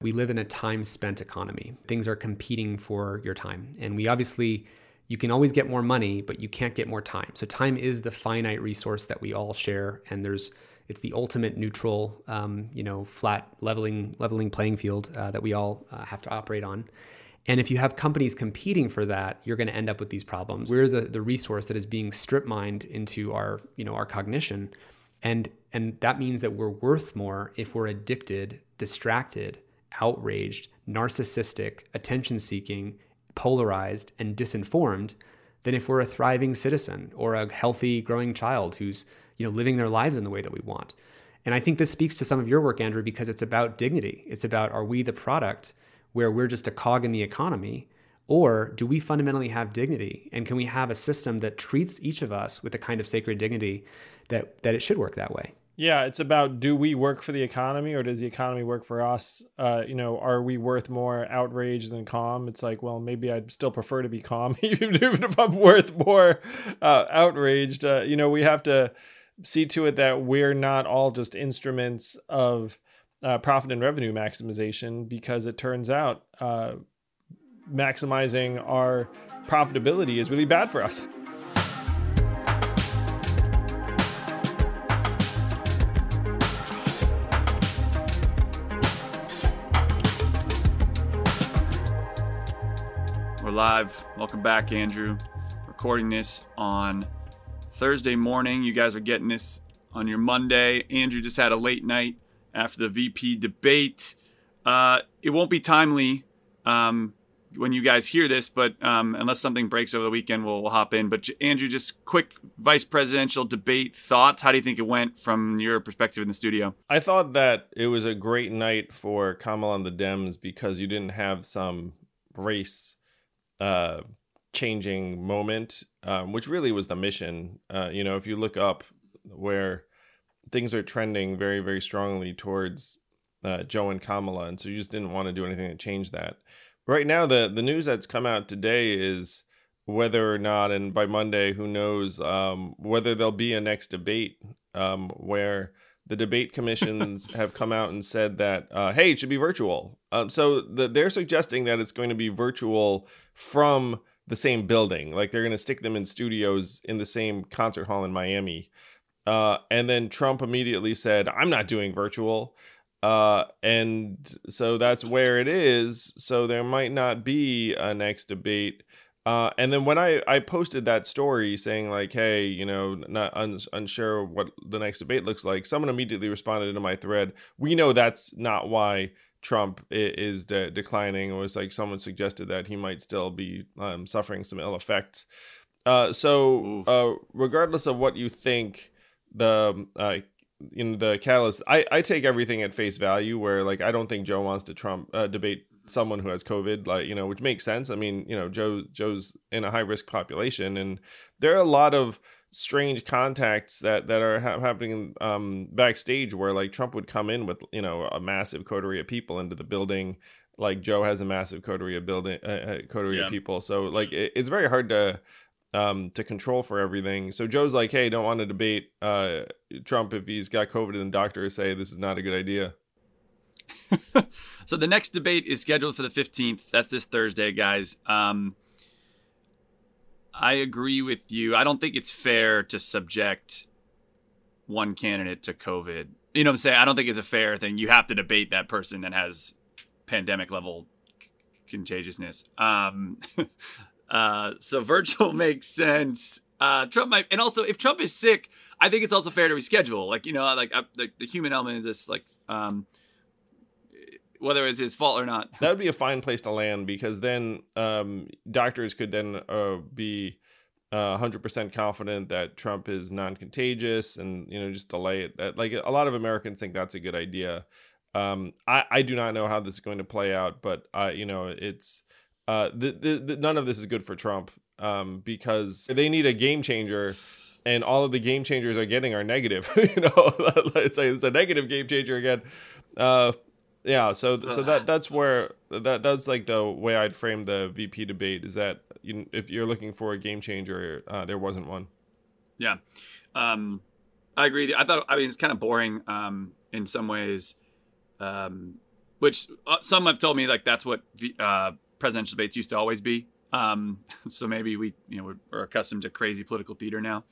We live in a time spent economy. Things are competing for your time. And we obviously, you can always get more money, but you can't get more time. So time is the finite resource that we all share. And it's the ultimate neutral, flat leveling playing field that we all have to operate on. And if you have companies competing for that, you're going to end up with these problems. We're the resource that is being strip mined into our, our cognition. And that means that we're worth more if we're addicted, distracted, outraged, narcissistic, attention-seeking, polarized, and disinformed than if we're a thriving citizen or a healthy, growing child who's, living their lives in the way that we want. And I think this speaks to some of your work, Andrew, because it's about dignity. It's about, are we the product where we're just a cog in the economy, or do we fundamentally have dignity? And can we have a system that treats each of us with a kind of sacred dignity that it should work that way? Yeah, it's about, do we work for the economy or does the economy work for us? Are we worth more outraged than calm? It's like, well, maybe I'd still prefer to be calm even if I'm worth more outraged. We have to see to it that we're not all just instruments of profit and revenue maximization, because it turns out maximizing our profitability is really bad for us. Live. Welcome back, Andrew. Recording this on Thursday morning. You guys are getting this on your Monday. Andrew just had a late night after the VP debate. It won't be timely when you guys hear this, but unless something breaks over the weekend, we'll hop in. But Andrew, just quick vice presidential debate thoughts. How do you think it went from your perspective in the studio? I thought that it was a great night for Kamala and the Dems because you didn't have some race changing moment, which really was the mission. If you look up where things are trending very, very strongly towards Joe and Kamala, and so you just didn't want to do anything to change that. Right now, the news that's come out today is whether or not, and by Monday, who knows, whether there'll be a next debate where the debate commissions have come out and said that, hey, it should be virtual. So they're suggesting that it's going to be virtual from the same building. Like they're going to stick them in studios in the same concert hall in Miami. And then Trump immediately said, I'm not doing virtual. And so that's where it is. So there might not be a next debate. And then when I posted that story saying like, hey, unsure what the next debate looks like, someone immediately responded to my thread. We know that's not why Trump is declining. It was like someone suggested that he might still be suffering some ill effects. So regardless of what you think the catalyst, I take everything at face value where like I don't think Joe wants to debate someone who has COVID, which makes sense. I mean, Joe's in a high risk population, and there are a lot of strange contacts that are happening backstage where like Trump would come in with, a massive coterie of people into the building. Like Joe has a massive coterie of people. So like, it's very hard to control for everything. So Joe's like, hey, don't want to debate Trump. If he's got COVID, then doctors say this is not a good idea. So the next debate is scheduled for the 15th. That's this Thursday, guys. I agree with you. I don't think it's fair to subject one candidate to COVID. You know what I'm saying? I don't think it's a fair thing. You have to debate that person that has pandemic level contagiousness. So virtual makes sense. Trump might, and also if Trump is sick, I think it's also fair to reschedule. The human element of this, whether it's his fault or not. That would be a fine place to land, because then doctors could then be 100% confident that Trump is non-contagious and, just delay it. Like a lot of Americans think that's a good idea. I do not know how this is going to play out, but, it's none of this is good for Trump because they need a game changer. And all of the game changers are getting are negative. It's a negative game changer again. Yeah, so that's where that's like the way I'd frame the VP debate is that if you're looking for a game changer, there wasn't one. Yeah, I agree. I mean it's kind of boring in some ways. which some have told me like that's what presidential debates used to always be. So maybe we, we're accustomed to crazy political theater now.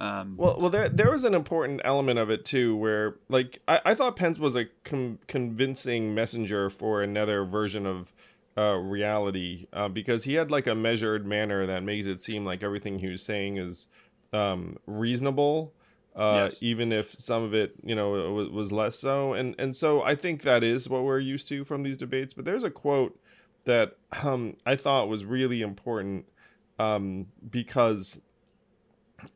Well, there was an important element of it too, where like I thought Pence was a convincing messenger for another version of reality, because he had like a measured manner that made it seem like everything he was saying is reasonable, yes. Even if some of it, was less so. And so I think that is what we're used to from these debates. But there's a quote that I thought was really important because.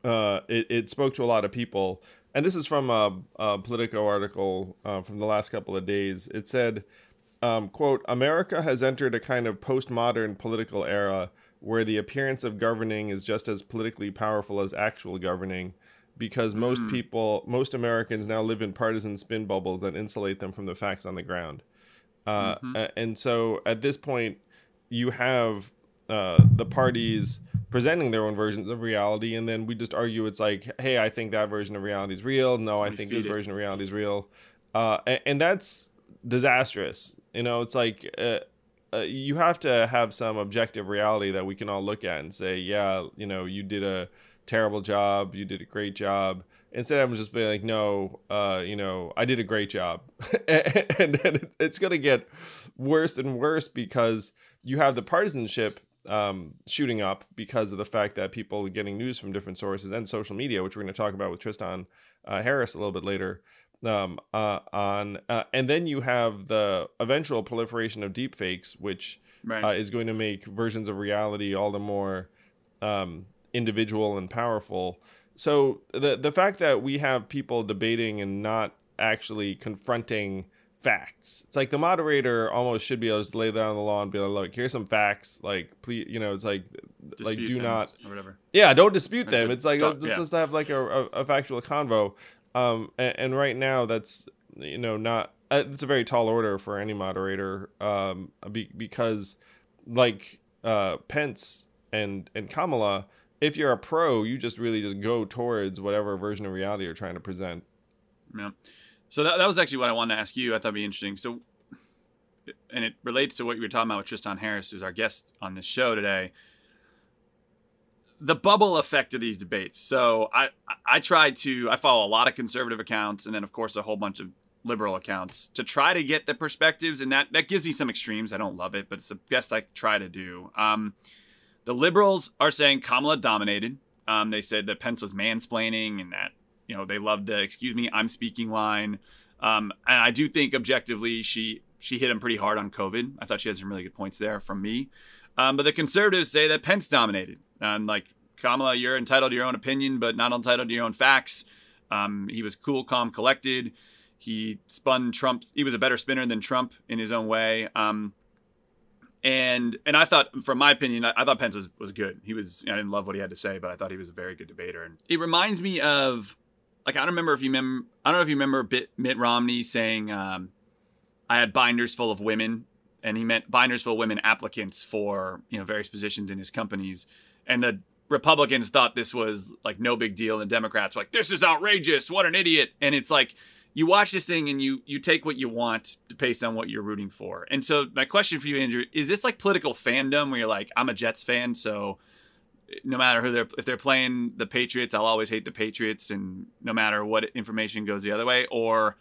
It spoke to a lot of people, and this is from a Politico article from the last couple of days. It said, quote, "America has entered a kind of postmodern political era where the appearance of governing is just as politically powerful as actual governing, because most Americans now live in partisan spin bubbles that insulate them from the facts on the ground." And so at this point, you have the parties presenting their own versions of reality, and then we just argue. It's like, hey, I think that version of reality is real. No, I think this version of reality is real, and that's disastrous. It's like you have to have some objective reality that we can all look at and say, yeah, you did a terrible job, you did a great job. Instead, I'm just being like, no, I did a great job, and then it's gonna get worse and worse because you have the partisanship shooting up because of the fact that people are getting news from different sources and social media, which we're going to talk about with Tristan Harris a little bit later. And then you have the eventual proliferation of deepfakes, which is going to make versions of reality all the more individual and powerful. So the fact that we have people debating and not actually confronting facts. It's like the moderator almost should be able to just lay down the law and be like, look, here's some facts, like, please, it's like, dispute like, do not, or whatever. Yeah, don't dispute them. It's like, let's just have like a factual convo. And right now that's, not, it's a very tall order for any moderator, because like, Pence and Kamala, if you're a pro, you just really just go towards whatever version of reality you're trying to present. Yeah. So that was actually what I wanted to ask you. I thought it'd be interesting. So, and it relates to what you were talking about with Tristan Harris, who's our guest on this show today. The bubble effect of these debates. So I follow a lot of conservative accounts, and then of course a whole bunch of liberal accounts to try to get the perspectives, and that gives me some extremes. I don't love it, but it's the best I try to do. The liberals are saying Kamala dominated. They said that Pence was mansplaining and that. They love the "excuse me, I'm speaking" line. And I do think objectively she hit him pretty hard on COVID. I thought she had some really good points there from me. But the conservatives say that Pence dominated. And like, Kamala, you're entitled to your own opinion, but not entitled to your own facts. He was cool, calm, collected. He spun Trump. He was a better spinner than Trump in his own way. And I thought, from my opinion, I thought Pence was good. He was, I didn't love what he had to say, but I thought he was a very good debater. And it reminds me of... Like, I don't know if you remember Mitt Romney saying, "I had binders full of women," and he meant binders full of women applicants for various positions in his companies. And the Republicans thought this was like no big deal, and the Democrats were like, "This is outrageous! What an idiot!" And it's like, you watch this thing and you take what you want based on what you're rooting for. And so my question for you, Andrew, is this like political fandom where you're like, "I'm a Jets fan, so." No matter if they're playing the Patriots, I'll always hate the Patriots, and no matter what information goes the other way? Or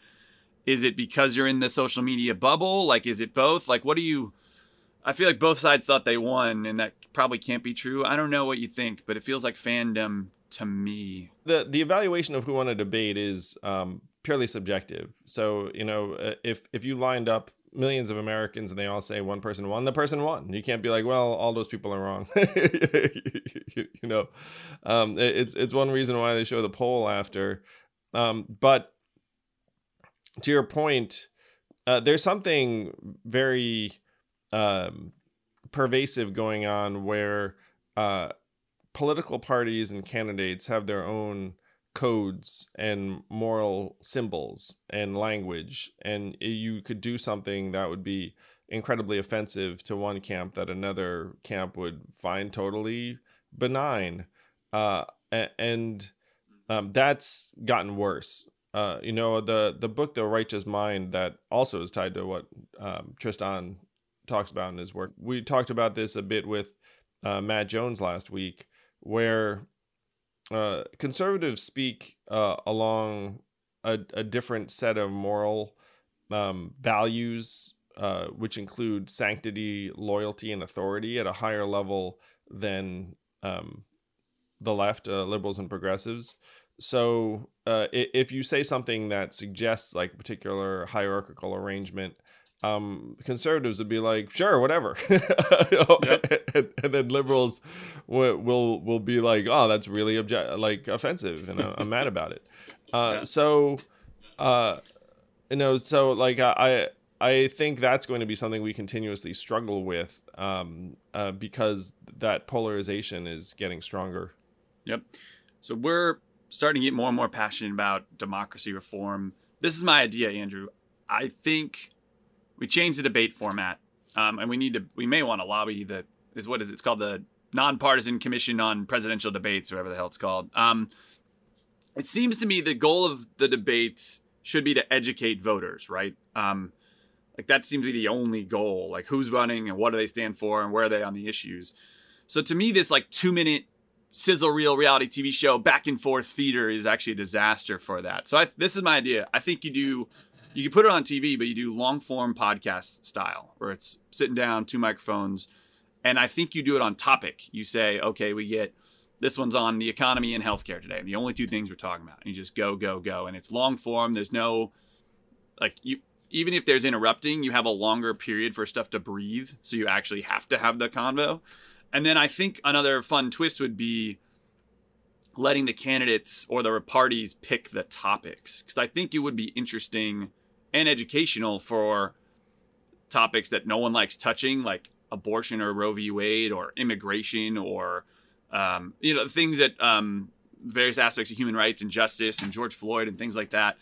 is it because you're in the social media bubble? Like, is it both? Like, I feel like both sides thought they won, and that probably can't be true. I don't know what you think, but it feels like fandom to me. The evaluation of who won a debate is purely subjective. So, if you lined up millions of Americans and they all say one person won, the person won. You can't be like, well, all those people are wrong. It's one reason why they show the poll after. But to your point, there's something very pervasive going on where political parties and candidates have their own codes and moral symbols and language, and you could do something that would be incredibly offensive to one camp that another camp would find totally benign, and that's gotten worse You know, the book, The Righteous Mind, that also is tied to what Tristan talks about in his work. We talked about this a bit with Matt Jones last week, where conservatives speak along a different set of moral values, which include sanctity, loyalty, and authority at a higher level than the left, liberals and progressives. So if you say something that suggests like a particular hierarchical arrangement, conservatives would be like, sure, whatever. And then liberals will be like, oh, that's really offensive. And I'm mad about it. I think that's going to be something we continuously struggle with because that polarization is getting stronger. Yep. So we're starting to get more and more passionate about democracy reform. This is my idea, Andrew. I think we change the debate format, and we may want to lobby it's called the Nonpartisan Commission on Presidential Debates, or whatever the hell it's called. It seems to me the goal of the debates should be to educate voters, right? That seems to be the only goal, like who's running and what do they stand for and where are they on the issues. So to me, this 2-minute sizzle reel reality TV show back and forth theater is actually a disaster for that. So this is my idea. I think you can put it on TV, but you do long form podcast style where it's sitting down, 2 microphones. And I think you do it on topic. You say, okay, we get this one's on the economy and healthcare today. And the only 2 things we're talking about, and you just go, go, go. And it's long form. There's no, even if there's interrupting, you have a longer period for stuff to breathe. So you actually have to have the convo. And then I think another fun twist would be letting the candidates or the parties pick the topics. Because I think it would be interesting and educational for topics that no one likes touching, like abortion or Roe v. Wade or immigration or, things that various aspects of human rights and justice and George Floyd and things like that.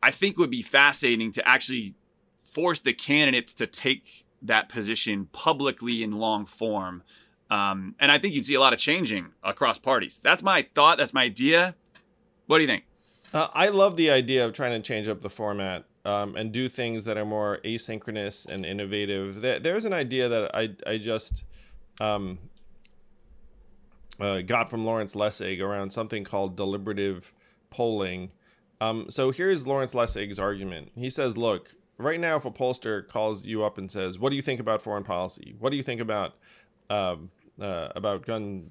I think would be fascinating to actually force the candidates to take that position publicly in long form. And I think you'd see a lot of changing across parties. That's my thought. That's my idea. What do you think? I love the idea of trying to change up the format and do things that are more asynchronous and innovative. There's an idea that I just got from Lawrence Lessig around something called deliberative polling. So here's Lawrence Lessig's argument. He says, look, right now if a pollster calls you up and says, what do you think about foreign policy? What do you think about gun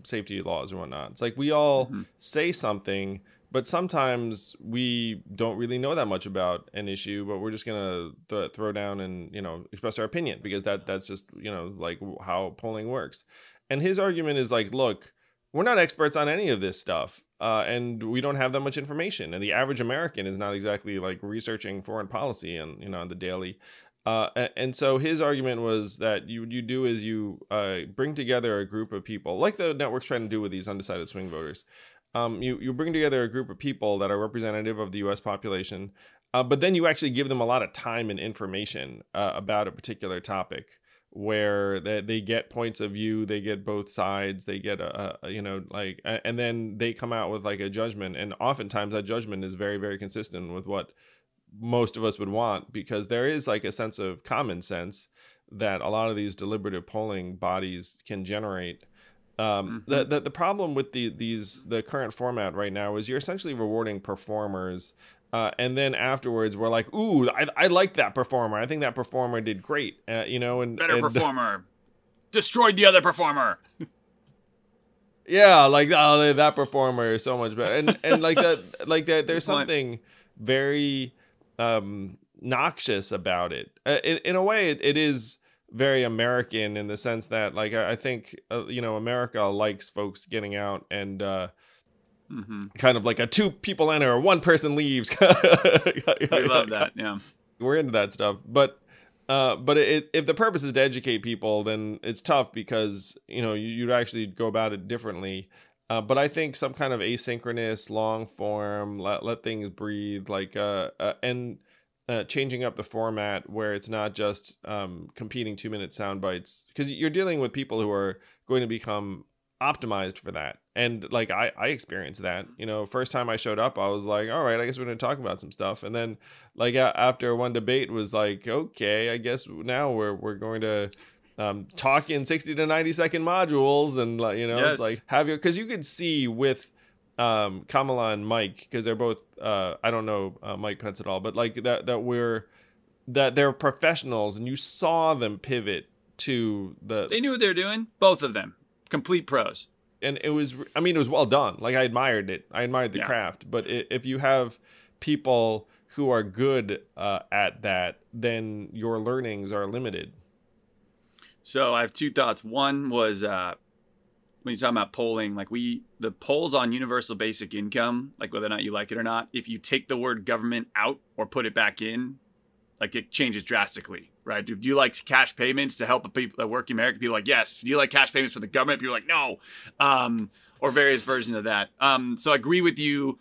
safety laws and whatnot? It's like we all say something, but sometimes we don't really know that much about an issue, but we're just going to throw down and, express our opinion because that's just, how polling works. And his argument is like, look, we're not experts on any of this stuff. And we don't have that much information. And the average American is not exactly researching foreign policy and, on the daily. And so his argument was that you do is you bring together a group of people, like the network's trying to do with these undecided swing voters. You bring together a group of people that are representative of the U.S. population, but then you actually give them a lot of time and information about a particular topic, where they get points of view, they get both sides, they get and then they come out with a judgment, and oftentimes that judgment is very, very consistent with what most of us would want, because there is a sense of common sense that a lot of these deliberative polling bodies can generate. The problem with the current format right now is you're essentially rewarding performers. And then afterwards, we're like, ooh, I like that performer. I think that performer did great, performer destroyed the other performer. Yeah, that performer is so much better. And that there's something very noxious about it. In a way, it is very American in the sense that I think, America likes folks getting out and kind of like a 2 people enter or 1 person leaves. We love that. Yeah, we're into that stuff. But if the purpose is to educate people, then it's tough because you'd actually go about it differently. But I think some kind of asynchronous, long form, let things breathe, changing up the format where it's not just competing 2-minute sound bites, because you're dealing with people who are going to become optimized for that. And like, I experienced that, you know, first time I showed up, I was like, all right, I guess we're going to talk about some stuff. And then like after one debate was like, okay, I guess now we're going to talk in 60 to 90 second modules. And like, you know, yes. It's like, cause you could see with Kamala and Mike, cause they're both, I don't know Mike Pence at all, but like that they're professionals, and you saw them pivot to they knew what they were doing. Both of them, complete pros. And it was, I mean, it was well done. Like, I admired it. I admired the craft. But if you have people who are good at that, then your learnings are limited. So I have two thoughts. One was when you're talking about polling, like the polls on universal basic income, like whether or not you like it or not, if you take the word government out or put it back in, like it changes drastically, right? Do you like cash payments to help the people that work in America? People are like, yes. Do you like cash payments for the government? People are like, no. Or various versions of that. So I agree with you.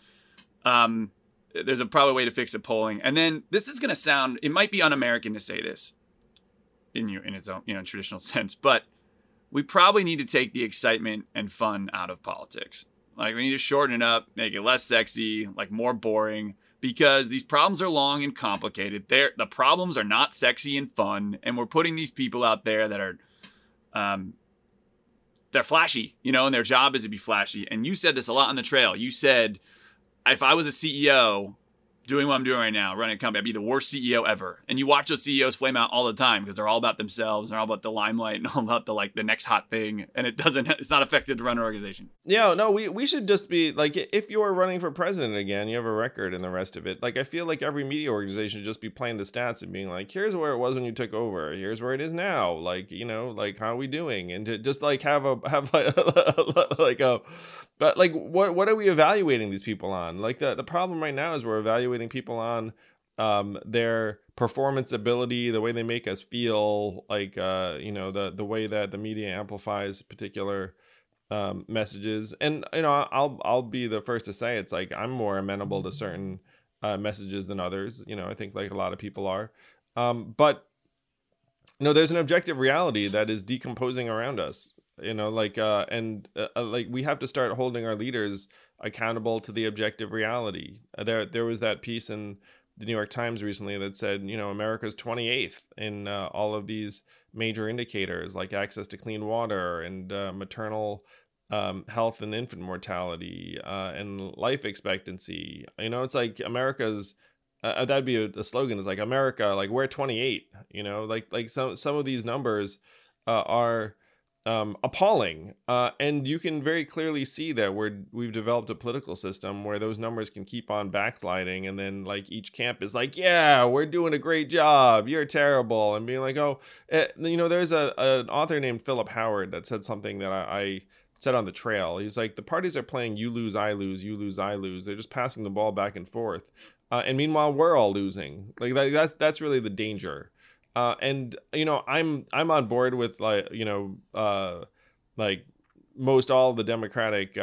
There's a probably way to fix the polling. And then this is going to sound, it might be un-American to say this in its own, you know, traditional sense, but we probably need to take the excitement and fun out of politics. Like, we need to shorten it up, make it less sexy, like more boring, because these problems are long and complicated. The problems are not sexy and fun. And we're putting these people out there that are, they're flashy, you know, and their job is to be flashy. And you said this a lot on the trail. You said, if I was a CEO doing what I'm doing right now, running a company, I'd be the worst CEO ever. And you watch those CEOs flame out all the time because they're all about themselves. They're all about the limelight and all about the next hot thing. And it's not effective to run an organization. Yeah, no, we should just be like, if you are running for president again, you have a record and the rest of it. Like, I feel like every media organization should just be playing the stats and being like, here's where it was when you took over. Here's where it is now. Like, you know, like, how are we doing? And to just like but like, what are we evaluating these people on? Like, the problem right now is we're evaluating people on their performance ability, the way they make us feel, like, you know, the way that the media amplifies particular messages. And, you know, I'll be the first to say it's like I'm more amenable to certain messages than others. You know, I think like a lot of people are. But, you know, there's an objective reality that is decomposing around us. You know, like, like, we have to start holding our leaders accountable to the objective reality. There was that piece in the New York Times recently that said, you know, America's 28th in all of these major indicators, like access to clean water and maternal health and infant mortality and life expectancy. You know, it's like America's. That'd be a slogan. Is like, America, like, we're 28. You know, like some of these numbers are. Appalling. And you can very clearly see that we've developed a political system where those numbers can keep on backsliding. And then like each camp is like, yeah, we're doing a great job. You're terrible. And being like, oh, you know, there's an author named Philip Howard that said something that I said on the trail. He's like, the parties are playing you lose, I lose, you lose, I lose. They're just passing the ball back and forth. And meanwhile, we're all losing. Like that's really the danger. And you know, I'm on board with like, you know, like most all the Democratic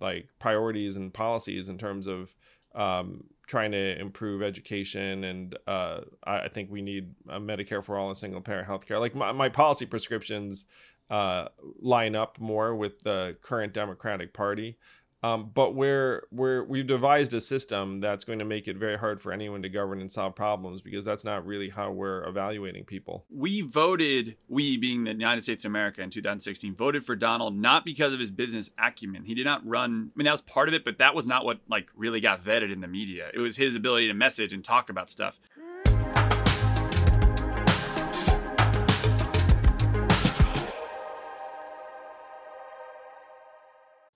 like priorities and policies in terms of trying to improve education, and I think we need a Medicare for all and single payer healthcare. Like my policy prescriptions line up more with the current Democratic Party, but we've devised a system that's going to make it very hard for anyone to govern and solve problems, because that's not really how we're evaluating people. We voted, we being the United States of America in 2016, voted for Donald not because of his business acumen. He did not run. I mean, that was part of it, but that was not what like really got vetted in the media. It was his ability to message and talk about stuff.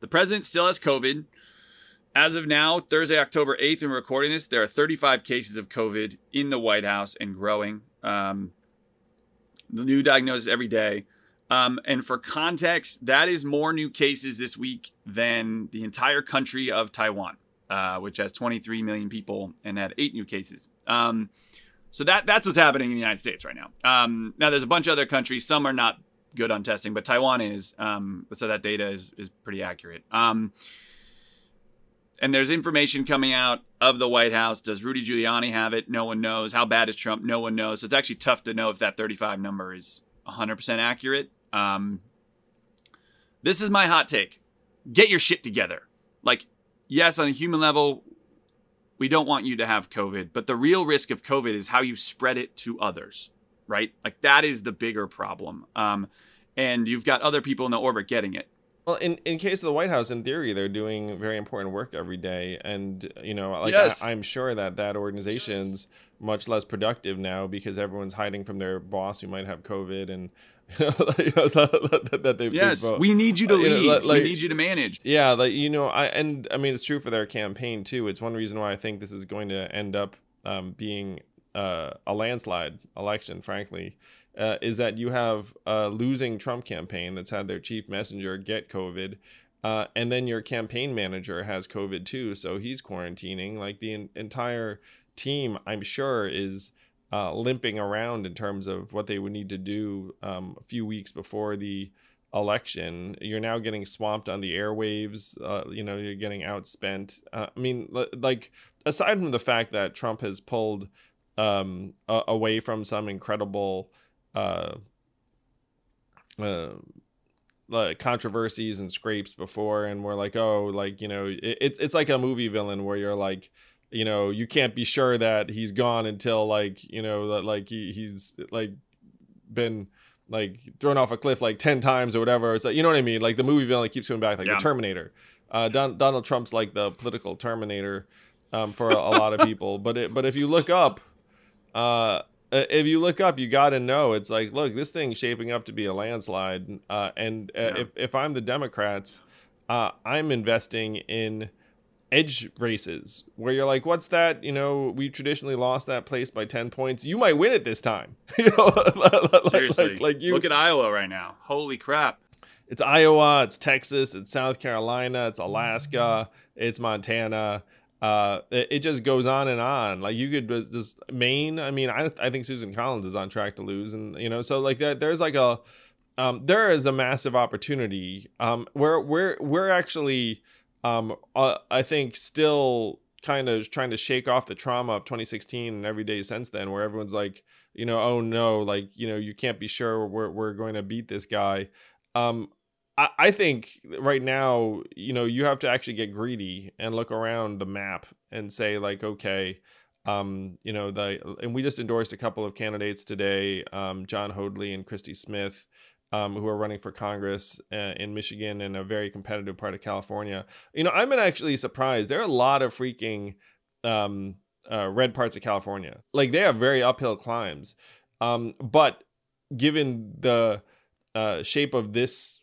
The president still has COVID. As of now, Thursday, October 8th, and we're recording this, there are 35 cases of COVID in the White House and growing. The new diagnosis every day. And for context, that is more new cases this week than the entire country of Taiwan, which has 23 million people and had 8 new cases. So that's what's happening in the United States right now. Now, there's a bunch of other countries. Some are not good on testing, but Taiwan is. So that data is pretty accurate. And there's information coming out of the White House. Does Rudy Giuliani have it? No one knows. How bad is Trump? No one knows. So it's actually tough to know if that 35 number is 100% accurate. This is my hot take. Get your shit together. Like, yes, on a human level, we don't want you to have COVID, but the real risk of COVID is how you spread it to others, right? Like, that is the bigger problem. And you've got other people in the orbit getting it. Well, in case of the White House, in theory, they're doing very important work every day. And, you know, like yes. I'm sure that organization's much less productive now because everyone's hiding from their boss who might have COVID and, you know, that they've yes, both. We need you to lead. You know, we need you to manage. Yeah. Like, you know, I mean, it's true for their campaign, too. It's one reason why I think this is going to end up being a landslide election, frankly. Is that you have a losing Trump campaign that's had their chief messenger get COVID, and then your campaign manager has COVID too, so he's quarantining. Like the entire team, I'm sure, is limping around in terms of what they would need to do a few weeks before the election. You're now getting swamped on the airwaves. You know, you're getting outspent. I mean, like aside from the fact that Trump has pulled away from some incredible like controversies and scrapes before, and we're like, oh, like, you know, it's like a movie villain where you're like, you know, you can't be sure that he's gone until, like, you know, like he's like been like thrown off a cliff like 10 times or whatever. It's like, you know what I mean? Like the movie villain keeps coming back, like yeah. The Terminator. Donald Trump's like the political Terminator for a lot of people, but if you look up, you got to know, it's like, look, this thing's shaping up to be a landslide. If I'm the Democrats, I'm investing in edge races where you're like, what's that? You know, we traditionally lost that place by 10 points. You might win it this time. You know, seriously, look at Iowa right now. Holy crap. It's Iowa. It's Texas. It's South Carolina. It's Alaska. It's Montana. It just goes on and on. Like you could just Maine. I mean, I think Susan Collins is on track to lose, and you know, so like that. There's like a there is a massive opportunity. We're actually I think still kind of trying to shake off the trauma of 2016 and every day since then, where everyone's like, you know, oh no, like you know, you can't be sure we're going to beat this guy. I think right now, you know, you have to actually get greedy and look around the map and say like, okay, you know, and we just endorsed a couple of candidates today, John Hoadley and Christy Smith, who are running for Congress in Michigan and a very competitive part of California. You know, I'm actually surprised. There are a lot of freaking red parts of California. Like they have very uphill climbs. But given the shape of this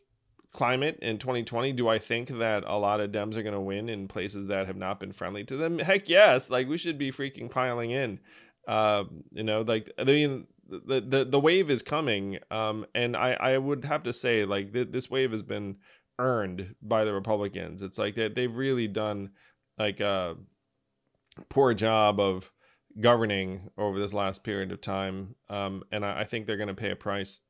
climate in 2020, do I think that a lot of Dems are going to win in places that have not been friendly to them? Heck yes. Like we should be freaking piling in. You know, like I mean, the wave is coming. And I would have to say like this wave has been earned by the Republicans. It's like they've really done like a poor job of governing over this last period of time. And I think they're going to pay a price.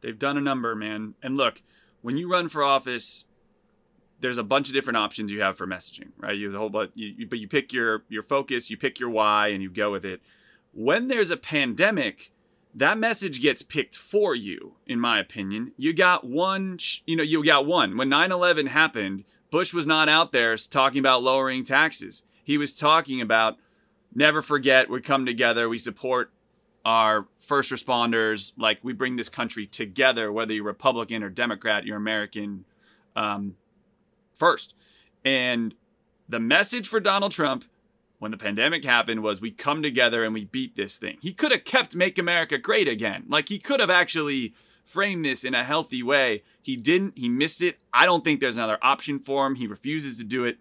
They've done a number, man. And look, when you run for office, there's a bunch of different options you have for messaging, right? You have the whole, but you pick your focus, you pick your why, and you go with it. When there's a pandemic, that message gets picked for you, in my opinion. You got one, you got one. When 9/11 happened, Bush was not out there talking about lowering taxes. He was talking about, never forget, we come together, we support our first responders, like we bring this country together, whether you're Republican or Democrat, you're American first. And the message for Donald Trump when the pandemic happened was, we come together and we beat this thing. He could have kept Make America Great Again. Like, he could have actually framed this in a healthy way. He didn't. He missed it. I don't think there's another option for him. He refuses to do it.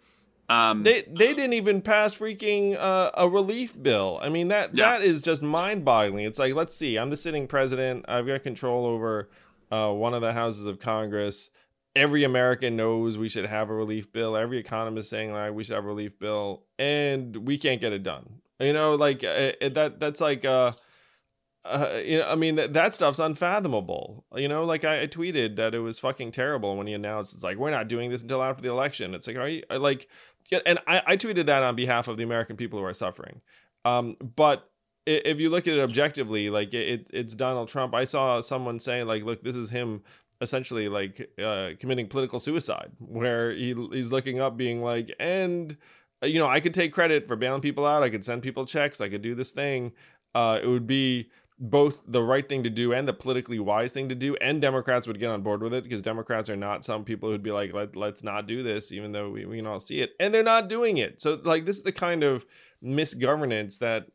They didn't even pass freaking a relief bill. I mean, that is just mind-boggling. It's like, let's see, I'm the sitting president. I've got control over one of the houses of Congress. Every American knows we should have a relief bill. Every economist saying, like, we should have a relief bill, and we can't get it done. You know, like that's like, you know, I mean, that stuff's unfathomable. You know, like I tweeted that it was fucking terrible when he announced, it's like, we're not doing this until after the election. It's like, are you like, and I tweeted that on behalf of the American people who are suffering. But if you look at it objectively, like it's Donald Trump. I saw someone saying, like, look, this is him essentially like committing political suicide, where he's looking up being like, and, you know, I could take credit for bailing people out. I could send people checks. I could do this thing. It would be both the right thing to do and the politically wise thing to do, and Democrats would get on board with it, because Democrats are not some people who'd be like, let's not do this, even though we can all see it, and they're not doing it. So like, this is the kind of misgovernance that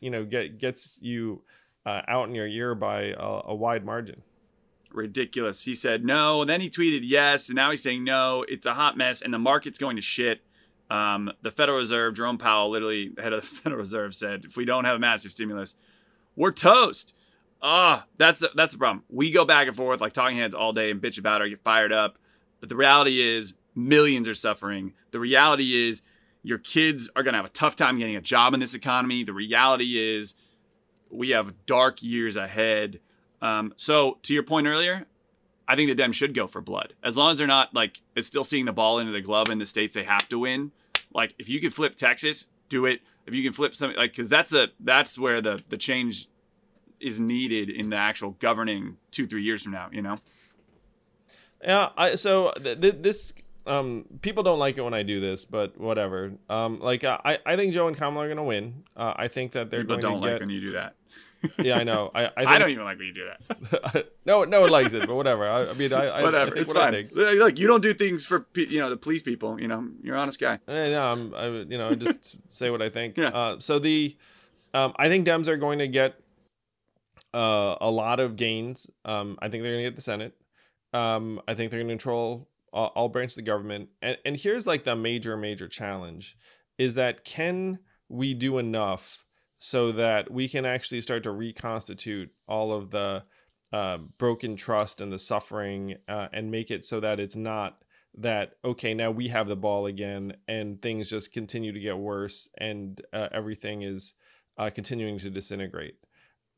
you know, gets you out in your ear by a wide margin. Ridiculous. He said no, and then he tweeted yes, and now he's saying no. It's a hot mess, and the market's going to shit. The Federal Reserve, Jerome Powell, literally the head of the Federal Reserve, said, if we don't have a massive stimulus, we're toast. That's the problem. We go back and forth like talking heads all day and bitch about it or get fired up. But the reality is millions are suffering. The reality is your kids are going to have a tough time getting a job in this economy. The reality is we have dark years ahead. So to your point earlier, I think the Dems should go for blood. As long as they're not like, it's still seeing the ball into the glove in the states they have to win. Like, if you could flip Texas, do it. If you can flip something, like, because that's where the change is needed in the actual governing 2-3 years from now, you know? Yeah. So this people don't like it when I do this, but whatever. I think Joe and Kamala are going to win. I think that they're people going don't to like get... when you do that. Yeah, I know. I think... I don't even like when you do that. No one likes it, but whatever. I mean, whatever. I think it's what fine. I think. Look, you don't do things for to please people. You know, you're an honest guy. Yeah, I just say what I think. Yeah. I think Dems are going to get a lot of gains. I think they're going to get the Senate. I think they're going to control all branches of the government. And here's like the major challenge is that, can we do enough so that we can actually start to reconstitute all of the broken trust and the suffering and make it so that it's not that, okay, now we have the ball again and things just continue to get worse and everything is continuing to disintegrate.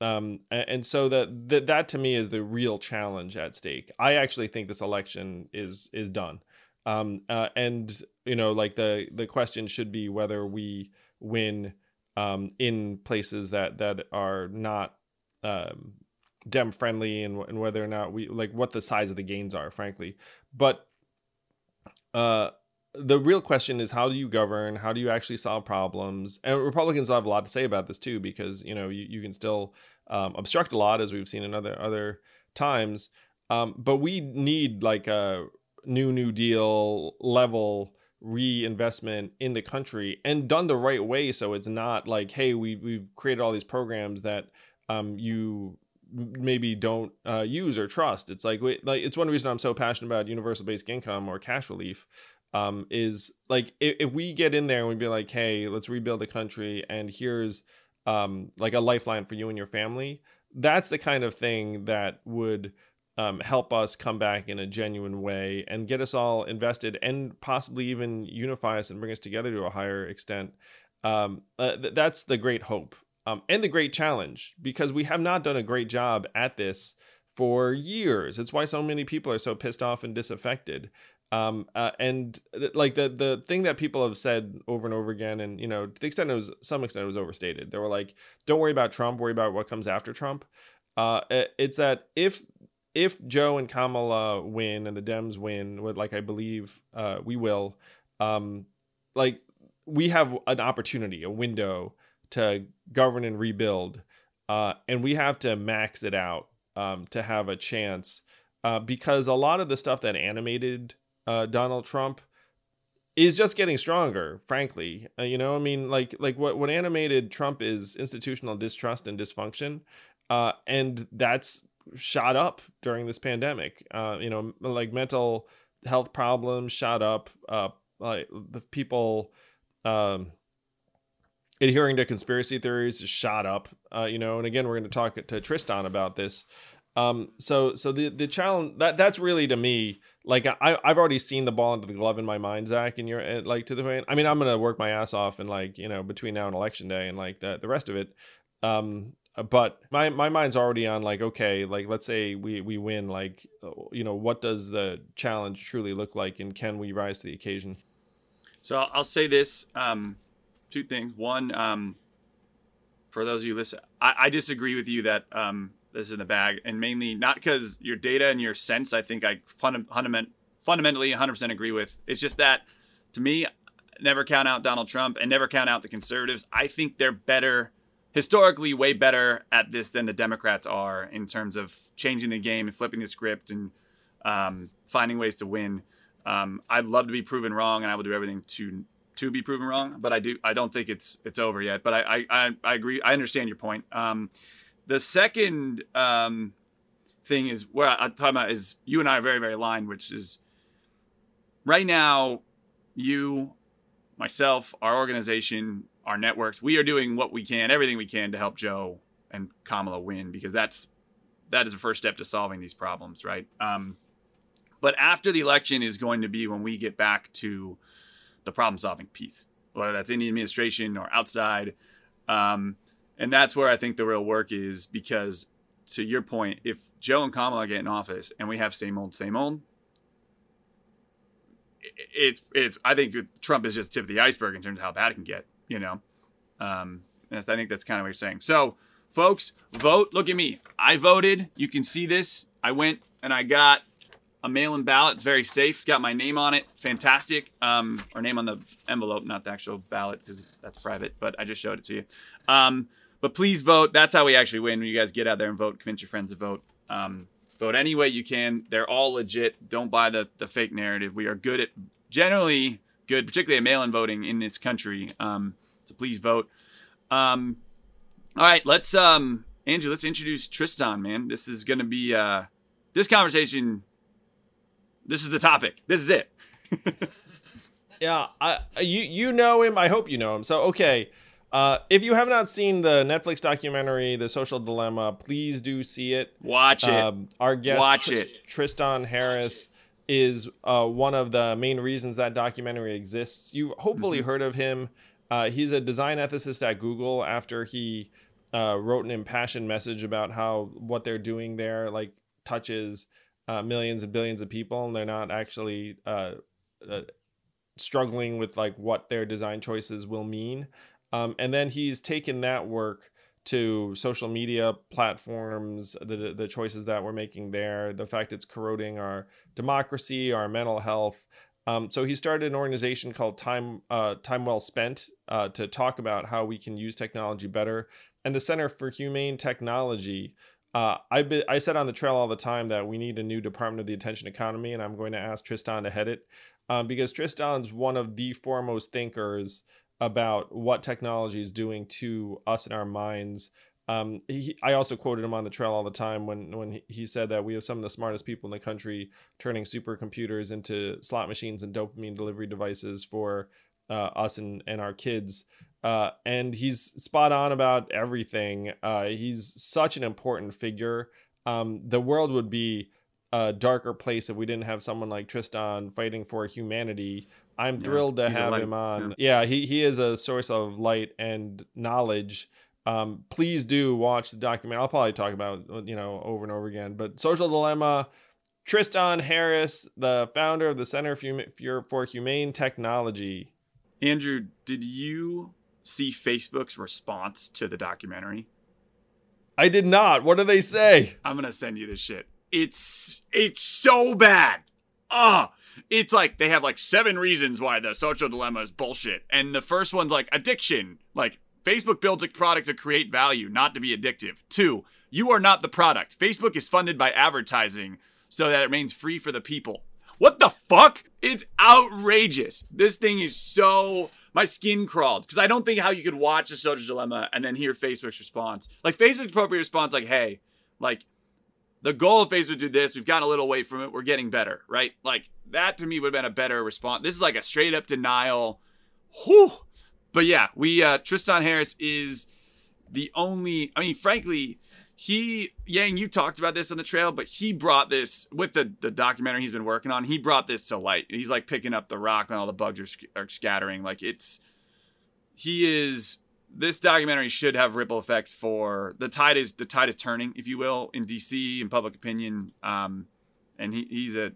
And so that to me is the real challenge at stake. I actually think this election is done. And, you know, like the question should be whether we win in places that are not Dem friendly, and whether or not we like what the size of the gains are, frankly. But the real question is, how do you govern? How do you actually solve problems? And Republicans have a lot to say about this too, because, you know, you can still obstruct a lot, as we've seen in other times. But we need like a New Deal level reinvestment in the country, and done the right way, so it's not like, hey, we've created all these programs that you maybe don't use or trust. It's like, it's one reason I'm so passionate about universal basic income or cash relief, is like, if we get in there and we be like, hey, let's rebuild the country, and here's like a lifeline for you and your family, that's the kind of thing that would help us come back in a genuine way and get us all invested, and possibly even unify us and bring us together to a higher extent. That's the great hope and the great challenge, because we have not done a great job at this for years. It's why so many people are so pissed off and disaffected. And like the thing that people have said over and over again, and you know, to the extent it was, some extent it was overstated. They were like, "Don't worry about Trump. Worry about what comes after Trump." It's that if Joe and Kamala win and the Dems win, like I believe we will, like we have an opportunity, a window to govern and rebuild, and we have to max it out to have a chance, because a lot of the stuff that animated Donald Trump is just getting stronger, frankly. You know, I mean, like what animated Trump is institutional distrust and dysfunction, and that's shot up during this pandemic. You know, like mental health problems shot up, like the people adhering to conspiracy theories shot up, you know, and again, we're going to talk to Tristan about this. So the challenge that's really, to me, like I've already seen the ball into the glove in my mind, Zach, and you're like, to the point, I mean, I'm going to work my ass off and like, you know, between now and election day and like the rest of it. But my mind's already on like, okay, like, let's say we win, like, you know, what does the challenge truly look like? And can we rise to the occasion? So I'll say this, two things. One, for those of you listening, I disagree with you that, this in the bag, and mainly not because your data and your sense, I think I fundamentally 100% agree with. It's just that, to me, never count out Donald Trump and never count out the conservatives. I think they're better, historically way better at this than the Democrats are in terms of changing the game and flipping the script and finding ways to win. I'd love to be proven wrong, and I will do everything to be proven wrong, but I don't think it's over yet. But I agree. I understand your point. The second thing is where I'm talking about is you and I are very, very aligned, which is right now, you, myself, our organization, our networks, we are doing what we can, everything we can to help Joe and Kamala win, because that is the first step to solving these problems, right? But after the election is going to be when we get back to the problem solving piece, whether that's in the administration or outside. And that's where I think the real work is, because to your point, if Joe and Kamala get in office and we have same old, it's I think Trump is just tip of the iceberg in terms of how bad it can get, you know? And I think that's kind of what you're saying. So folks, vote. Look at me. I voted. You can see this. I went and I got a mail-in ballot. It's very safe. It's got my name on it. Fantastic. Or name on the envelope, not the actual ballot, because that's private, but I just showed it to you. But please vote. That's how we actually win. When you guys get out there and vote, convince your friends to vote. Vote any way you can. They're all legit. Don't buy the fake narrative. We are good at, generally good, particularly at mail-in voting in this country. So please vote. All right, let's, Andrew, let's introduce Tristan, man. This is going to be, this conversation, this is the topic. This is it. Yeah, you know him. I hope you know him. So, okay. If you have not seen the Netflix documentary, The Social Dilemma, please do see it. Watch it. Our guest, Tristan Harris, is one of the main reasons that documentary exists. You've hopefully heard of him. He's a design ethicist at Google after he wrote an impassioned message about how what they're doing there like touches millions and billions of people, and they're not actually struggling with like what their design choices will mean. And then he's taken that work to social media platforms, the choices that we're making there, the fact it's corroding our democracy, our mental health. So he started an organization called Time Well Spent to talk about how we can use technology better. And the Center for Humane Technology. I said on the trail all the time that we need a new Department of the Attention Economy, and I'm going to ask Tristan to head it because Tristan's one of the foremost thinkers about what technology is doing to us in our minds. I also quoted him on the trail all the time when he said that we have some of the smartest people in the country turning supercomputers into slot machines and dopamine delivery devices for us and our kids. And he's spot on about everything. He's such an important figure. The world would be a darker place if we didn't have someone like Tristan fighting for humanity. I'm thrilled to have him on. Yeah, he is a source of light and knowledge. Please do watch the documentary. I'll probably talk about it, you know, over and over again. But Social Dilemma, Tristan Harris, the founder of the Center for Humane Technology. Andrew, did you see Facebook's response to the documentary? I did not. What do they say? I'm going to send you this shit. It's so bad. It's like they have like 7 reasons why the social dilemma is bullshit. And the first one's like addiction. Like Facebook builds a product to create value, not to be addictive. 2, you are not the product. Facebook is funded by advertising so that it remains free for the people. What the fuck? It's outrageous. This thing is so... My skin crawled because I don't think how you could watch a social dilemma and then hear Facebook's response. Like Facebook's appropriate response, like, hey, like the goal of Facebook do this. We've gotten a little away from it. We're getting better, right? Like that to me would have been a better response. This is like a straight up denial. Whew. But yeah, Tristan Harris is the only, I mean, frankly, Yang, you talked about this on the trail, but he brought this with the documentary he's been working on. He brought this to light. He's like picking up the rock when all the bugs are scattering. Like this documentary should have ripple effects for the tide is turning, if you will, in DC in public opinion. And he's a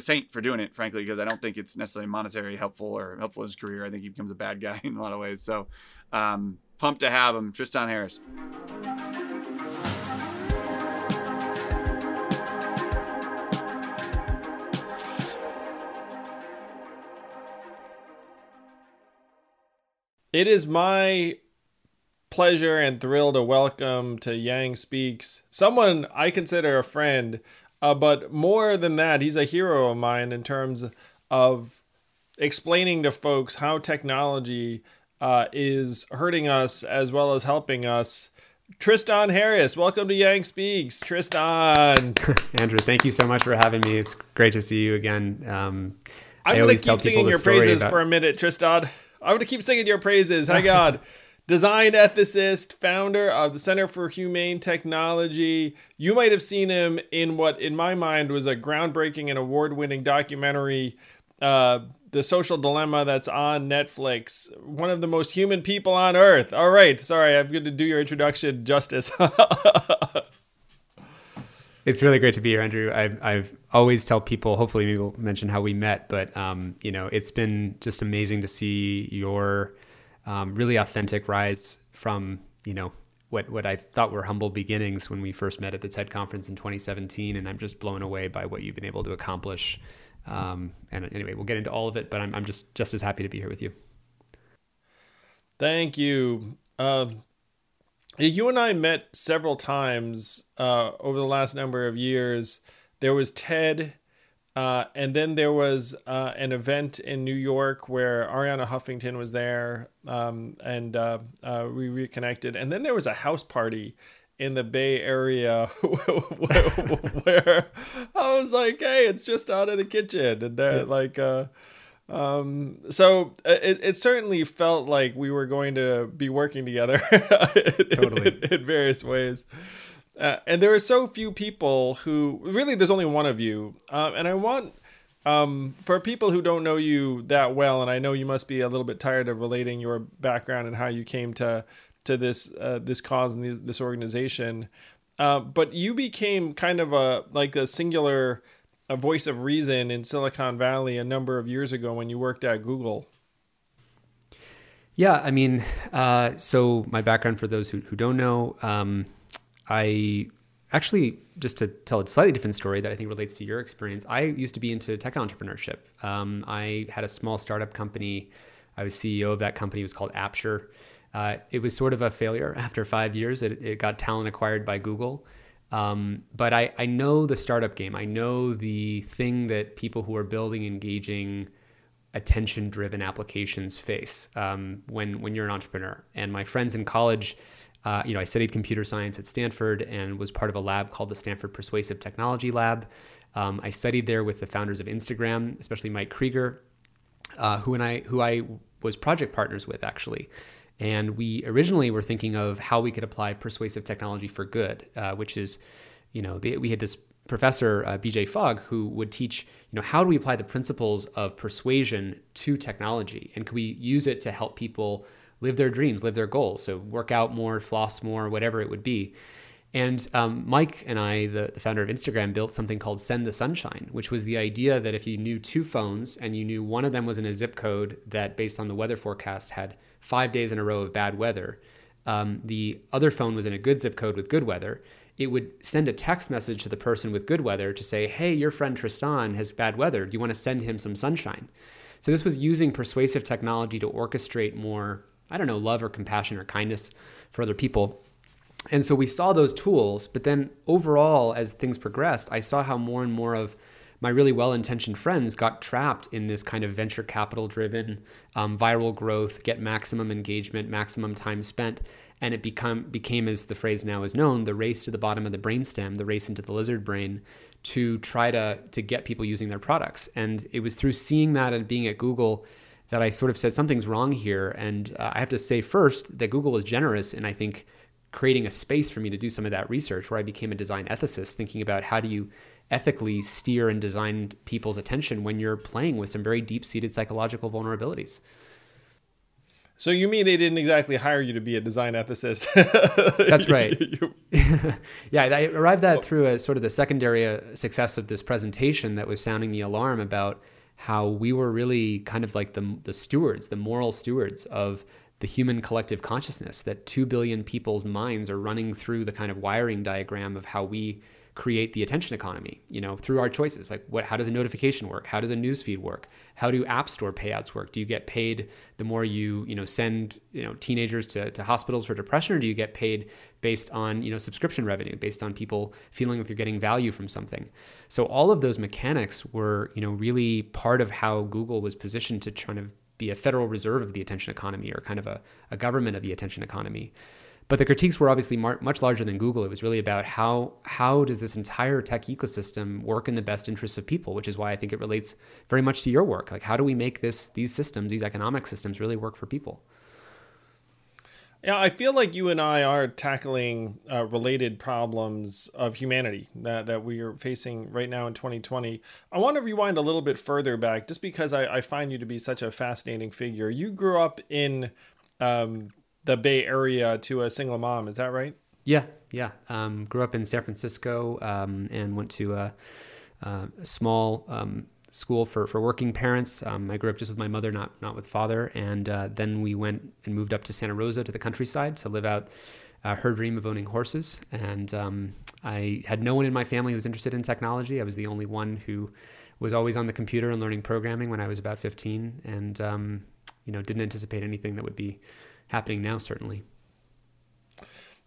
saint for doing it, frankly, because I don't think it's necessarily monetarily helpful or helpful in his career. I think he becomes a bad guy in a lot of ways. So pumped to have him, Tristan Harris. It is my pleasure and thrill to welcome to Yang Speaks someone I consider a friend, but more than that, he's a hero of mine in terms of explaining to folks how technology is hurting us as well as helping us. Tristan Harris, welcome to Yang Speaks. Tristan. Andrew, thank you so much for having me. It's great to see you again. I'm going to keep singing your praises for a minute, Tristan. I'm gonna keep singing your praises. Hi, God. Design ethicist, founder of the Center for Humane Technology. You might have seen him in what, in my mind, was a groundbreaking and award-winning documentary, The Social Dilemma, that's on Netflix. One of the most human people on earth. All right. Sorry, I'm going to do your introduction justice. It's really great to be here, Andrew. I've always tell people, hopefully maybe we'll mention how we met, but you know, it's been just amazing to see your really authentic rise from, you know, what I thought were humble beginnings when we first met at the TED conference in 2017. And I'm just blown away by what you've been able to accomplish. And anyway, we'll get into all of it, but I'm just as happy to be here with you. Thank you. You and I met several times over the last number of years. There was TED, and then there was an event in New York where Ariana Huffington was there, and we reconnected. And then there was a house party in the Bay Area where I was like, hey, it's just out of the kitchen. And they're like... so it certainly felt like we were going to be working together in various ways. And there are so few people who really, there's only one of you. And I want, for people who don't know you that well, and I know you must be a little bit tired of relating your background and how you came to this, this cause and this organization. But you became kind of a singular, a voice of reason in Silicon Valley a number of years ago when you worked at Google. Yeah, I mean, so my background for those who don't know, I actually, just to tell a slightly different story that I think relates to your experience, I used to be into tech entrepreneurship. I had a small startup company. I was CEO of that company. It was called Apture. It was sort of a failure. After 5 years, it got talent acquired by Google. But I know the startup game. I know the thing that people who are building engaging, attention-driven applications face when you're an entrepreneur. And my friends in college, you know, I studied computer science at Stanford and was part of a lab called the Stanford Persuasive Technology Lab. I studied there with the founders of Instagram, especially Mike Krieger, who I was project partners with, actually. And we originally were thinking of how we could apply persuasive technology for good, which is, you know, we had this professor, BJ Fogg, who would teach, you know, how do we apply the principles of persuasion to technology? And could we use it to help people live their dreams, live their goals? So work out more, floss more, whatever it would be. And Mike and I, the founder of Instagram, built something called Send the Sunshine, which was the idea that if you knew two phones and you knew one of them was in a zip code that, based on the weather forecast, had 5 days in a row of bad weather, the other phone was in a good zip code with good weather, it would send a text message to the person with good weather to say, hey, your friend Tristan has bad weather. Do you want to send him some sunshine? So this was using persuasive technology to orchestrate more, I don't know, love or compassion or kindness for other people. And so we saw those tools, but then overall, as things progressed, I saw how more and more of my really well-intentioned friends got trapped in this kind of venture capital-driven, viral growth, get maximum engagement, maximum time spent. And it became, as the phrase now is known, the race to the bottom of the brainstem, the race into the lizard brain, to try to get people using their products. And it was through seeing that and being at Google that I sort of said, something's wrong here. And I have to say first that Google is generous, and I think creating a space for me to do some of that research, where I became a design ethicist, thinking about how do you ethically steer and design people's attention when you're playing with some very deep-seated psychological vulnerabilities. So you mean they didn't exactly hire you to be a design ethicist? That's right. Yeah, I arrived at that through a sort of the secondary success of this presentation that was sounding the alarm about how we were really kind of like the stewards, the moral stewards of the human collective consciousness, that 2 billion people's minds are running through the kind of wiring diagram of how we create the attention economy, you know, through our choices. Like, how does a notification work? How does a newsfeed work? How do app store payouts work? Do you get paid the more you send, teenagers to hospitals for depression, or do you get paid based on, subscription revenue, based on people feeling like they're getting value from something? So all of those mechanics were, really part of how Google was positioned to try to be a Federal Reserve of the attention economy, or kind of a government of the attention economy. But the critiques were obviously much larger than Google. It was really about how does this entire tech ecosystem work in the best interests of people, which is why I think it relates very much to your work. Like, how do we make these systems, these economic systems, really work for people? Yeah, I feel like you and I are tackling related problems of humanity that we are facing right now in 2020. I want to rewind a little bit further back, just because I find you to be such a fascinating figure. You grew up in the Bay Area to a single mom, is that right? Yeah. Grew up in San Francisco and went to a small school for working parents. I grew up just with my mother, not with father. And then we went and moved up to Santa Rosa, to the countryside, to live out her dream of owning horses. And I had no one in my family who was interested in technology. I was the only one who was always on the computer and learning programming when I was about 15, and didn't anticipate anything that would be happening now, certainly.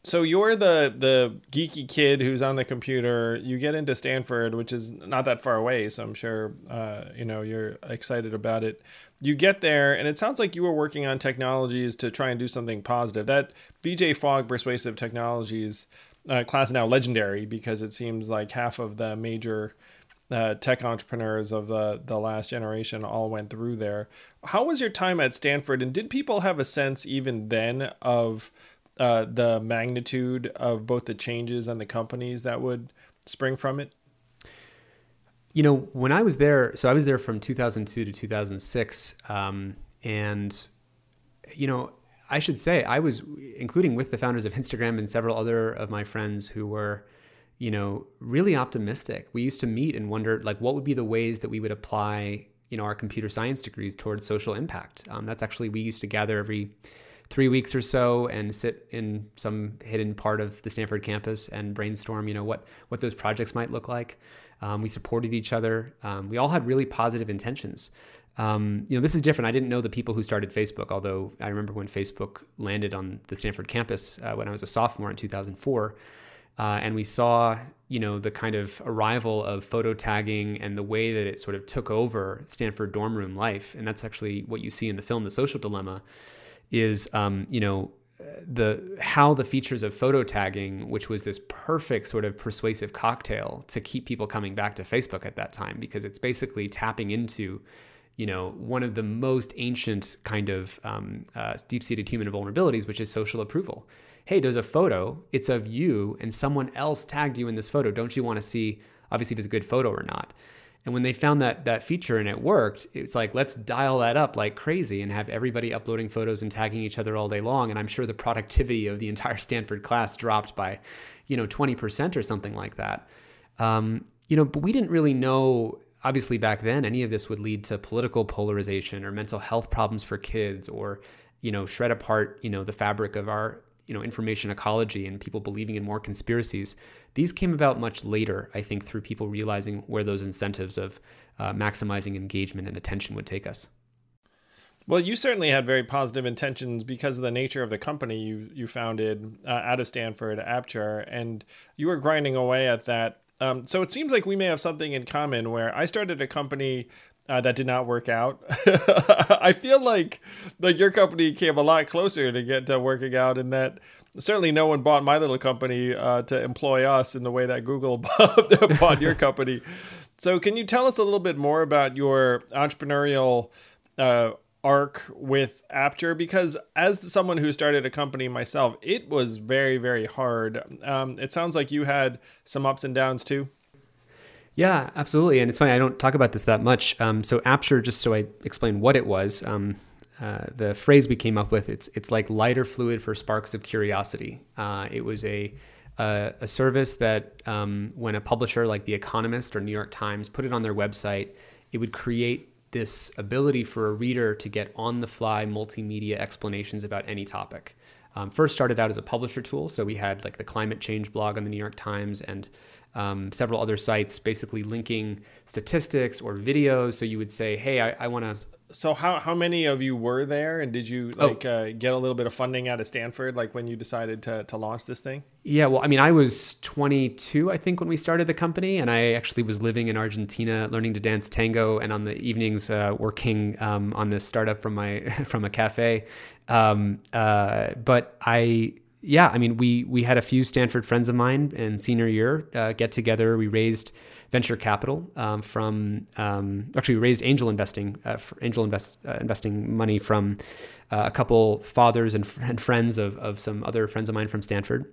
So you're the geeky kid who's on the computer. You get into Stanford, which is not that far away, so I'm sure you're excited about it. You get there, and it sounds like you were working on technologies to try and do something positive. That BJ Fogg Persuasive Technologies class, now legendary, because it seems like half of the major tech entrepreneurs of the last generation all went through there. How was your time at Stanford, and did people have a sense even then of the magnitude of both the changes and the companies that would spring from it? When I was there, so I was there from 2002 to 2006. I should say I was, including with the founders of Instagram and several other of my friends who were, really optimistic. We used to meet and wonder, like, what would be the ways that we would apply, our computer science degrees towards social impact. That's actually, we used to gather every 3 weeks or so and sit in some hidden part of the Stanford campus and brainstorm, what those projects might look like. We supported each other. We all had really positive intentions. This is different. I didn't know the people who started Facebook, although I remember when Facebook landed on the Stanford campus when I was a sophomore in 2004. And we saw, the kind of arrival of photo tagging and the way that it sort of took over Stanford dorm room life. And that's actually what you see in the film, The Social Dilemma, is, how the features of photo tagging, which was this perfect sort of persuasive cocktail to keep people coming back to Facebook at that time, because it's basically tapping into, one of the most ancient kind of deep-seated human vulnerabilities, which is social approval. Hey, there's a photo, it's of you, and someone else tagged you in this photo. Don't you want to see, obviously, if it's a good photo or not? And when they found that feature and it worked, it's like, let's dial that up like crazy and have everybody uploading photos and tagging each other all day long. And I'm sure the productivity of the entire Stanford class dropped by, 20% or something like that. But we didn't really know, obviously back then, any of this would lead to political polarization or mental health problems for kids or, shred apart, the fabric of our, information ecology and people believing in more conspiracies. These came about much later, I think, through people realizing where those incentives of maximizing engagement and attention would take us. Well, you certainly had very positive intentions because of the nature of the company you founded out of Stanford, Apture, and you were grinding away at that. So it seems like we may have something in common where I started a company that did not work out. I feel like your company came a lot closer to get to working out, and that certainly no one bought my little company to employ us in the way that Google bought your company. So can you tell us a little bit more about your entrepreneurial arc with Apture? Because as someone who started a company myself, it was very, very hard. It sounds like you had some ups and downs too. Yeah, absolutely. And it's funny, I don't talk about this that much. So Apture, just so I explain what it was, the phrase we came up with, it's like lighter fluid for sparks of curiosity. It was a service that when a publisher like The Economist or New York Times put it on their website, it would create this ability for a reader to get on-the-fly multimedia explanations about any topic. First started out as a publisher tool. So we had like the climate change blog on the New York Times and several other sites basically linking statistics or videos. So you would say, hey, I want to... So how many of you were there? And did you get a little bit of funding out of Stanford like when you decided to launch this thing? Yeah, well, I mean, I was 22, I think, when we started the company. And I actually was living in Argentina, learning to dance tango. And on the evenings, working on this startup from a cafe. We had a few Stanford friends of mine in senior year get together. We raised venture capital we raised angel investing money from a couple fathers and friends of some other friends of mine from Stanford.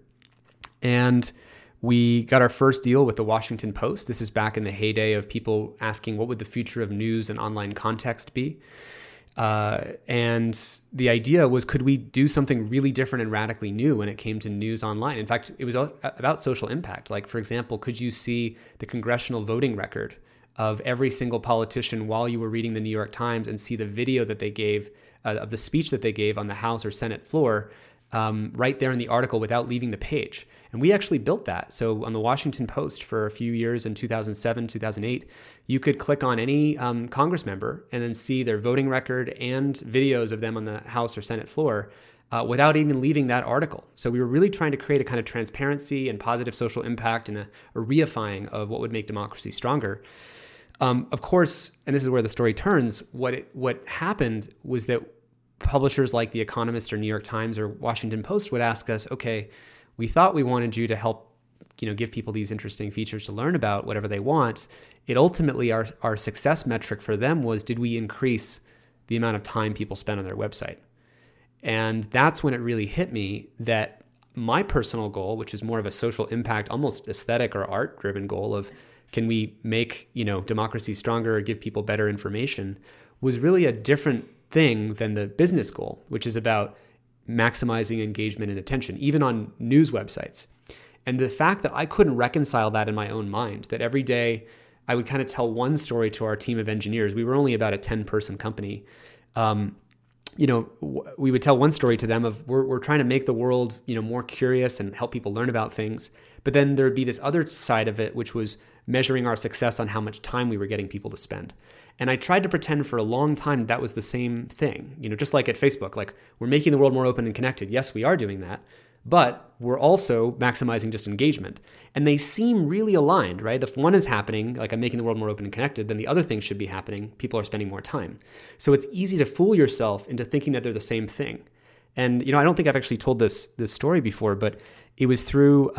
And we got our first deal with the Washington Post. This is back in the heyday of people asking, what would the future of news and online context be? And the idea was, could we do something really different and radically new when it came to news online? In fact, it was about social impact. Like, for example, could you see the congressional voting record of every single politician while you were reading the New York Times and see the video that they gave of the speech that they gave on the House or Senate floor right there in the article without leaving the page? And we actually built that. So on the Washington Post for a few years in 2007, 2008, you could click on any Congress member and then see their voting record and videos of them on the House or Senate floor without even leaving that article. So we were really trying to create a kind of transparency and positive social impact and a reifying of what would make democracy stronger. Of course, and this is where the story turns, what happened was that publishers like The Economist or New York Times or Washington Post would ask us, okay, we thought we wanted you to help, give people these interesting features to learn about, whatever they want. It ultimately, our success metric for them was, did we increase the amount of time people spent on their website? And that's when it really hit me that my personal goal, which is more of a social impact, almost aesthetic or art driven goal of, can we make, democracy stronger or give people better information, was really a different thing than the business goal, which is about maximizing engagement and attention, even on news websites. And the fact that I couldn't reconcile that in my own mind, that every day I would kind of tell one story to our team of engineers. We were only about a 10-person company. We would tell one story to them of we're trying to make the world, more curious and help people learn about things. But then there'd be this other side of it, which was measuring our success on how much time we were getting people to spend. And I tried to pretend for a long time that was the same thing, just like at Facebook, like we're making the world more open and connected. Yes, we are doing that, but we're also maximizing just engagement. And they seem really aligned, right? If one is happening, like I'm making the world more open and connected, then the other thing should be happening. People are spending more time. So it's easy to fool yourself into thinking that they're the same thing. And, I don't think I've actually told this story before, but it was through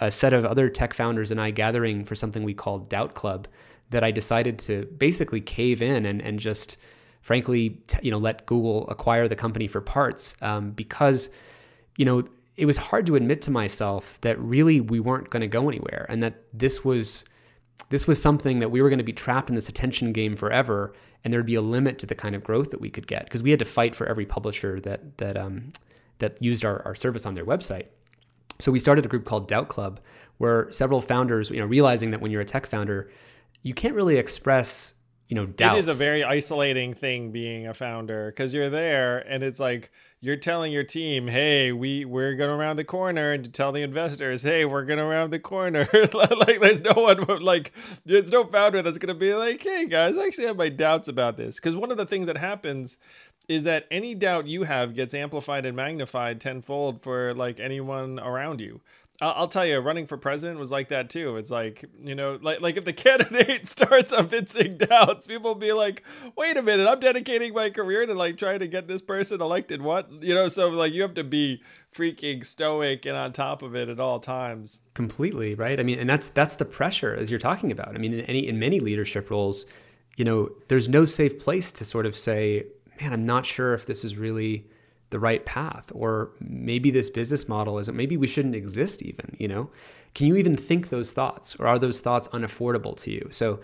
a set of other tech founders and I gathering for something we called Doubt Club that I decided to basically cave in and just frankly, let Google acquire the company for parts because, it was hard to admit to myself that really we weren't going to go anywhere and that this was This was something that we were going to be trapped in this attention game forever, and there'd be a limit to the kind of growth that we could get because we had to fight for every publisher that used our service on their website. So we started a group called Doubt Club, where several founders, realizing that when you're a tech founder, you can't really express, doubts. It is a very isolating thing being a founder because you're there and it's like you're telling your team, hey, we're going around the corner, and to tell the investors, hey, we're going around the corner. Like there's no one, there's no founder that's going to be like, hey guys, I actually have my doubts about this. Because one of the things that happens is that any doubt you have gets amplified and magnified tenfold for anyone around you. I'll tell you, running for president was like that too. It's like, if the candidate starts evincing doubts, people be like, wait a minute, I'm dedicating my career to trying to get this person elected. What? So you have to be freaking stoic and on top of it at all times. Completely. Right. I mean, and that's the pressure as you're talking about. I mean, in many leadership roles, there's no safe place to sort of say, man, I'm not sure if this is really the right path, or maybe this business model isn't, maybe we shouldn't exist even, Can you even think those thoughts, or are those thoughts unaffordable to you? So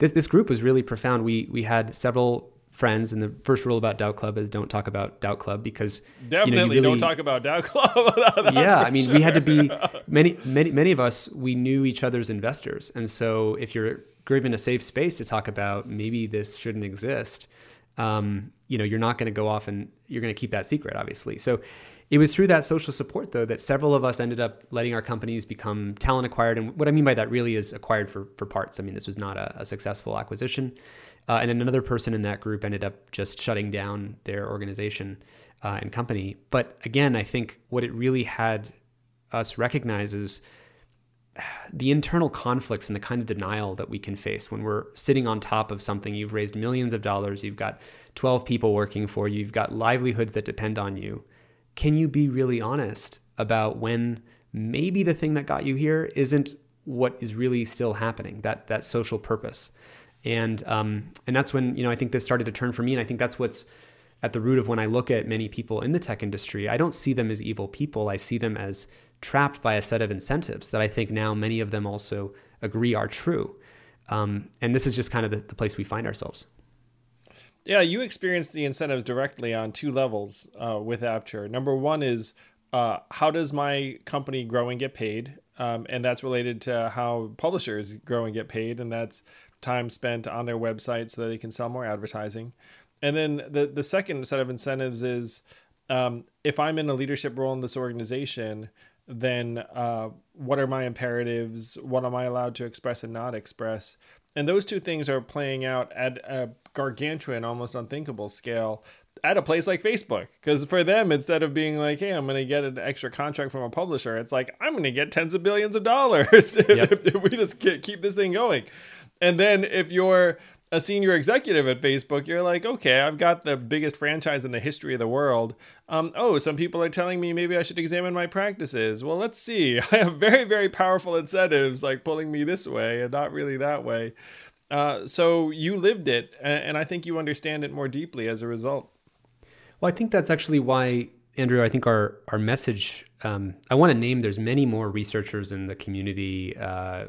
this group was really profound. We had several friends, and the first rule about Doubt Club is don't talk about Doubt Club because you really don't talk about Doubt Club. Sure. We had to be many of us, we knew each other's investors. And so if you're given a safe space to talk about maybe this shouldn't exist, you're not going to go off and you're going to keep that secret, obviously. So it was through that social support, though, that several of us ended up letting our companies become talent acquired. And what I mean by that really is acquired for parts. I mean, this was not a successful acquisition. And then another person in that group ended up just shutting down their organization and company. But again, I think what it really had us recognize is the internal conflicts and the kind of denial that we can face when we're sitting on top of something. You've raised millions of dollars, you've got 12 people working for you, you've got livelihoods that depend on you. Can you be really honest about when maybe the thing that got you here isn't what is really still happening, that social purpose? And that's when, I think this started to turn for me. And I think that's what's at the root of when I look at many people in the tech industry. I don't see them as evil people. I see them as trapped by a set of incentives that I think now many of them also agree are true. And this is just kind of the place we find ourselves. Yeah, you experience the incentives directly on two levels with Apture. Number one is how does my company grow and get paid? And that's related to how publishers grow and get paid. And that's time spent on their website so that they can sell more advertising. And then the second set of incentives is if I'm in a leadership role in this organization, then what are my imperatives? What am I allowed to express and not express? And those two things are playing out at a gargantuan, almost unthinkable scale at a place like Facebook. Because for them, instead of being like, hey, I'm going to get an extra contract from a publisher, it's like, I'm going to get tens of billions of dollars if we just keep this thing going. And then if you're a senior executive at Facebook, you're like, okay, I've got the biggest franchise in the history of the world. Some people are telling me maybe I should examine my practices. Well, let's see. I have very, very powerful incentives pulling me this way and not really that way. So you lived it, and I think you understand it more deeply as a result. Well, I think that's actually why, Andrew, I think our message, I want to name, there's many more researchers in the community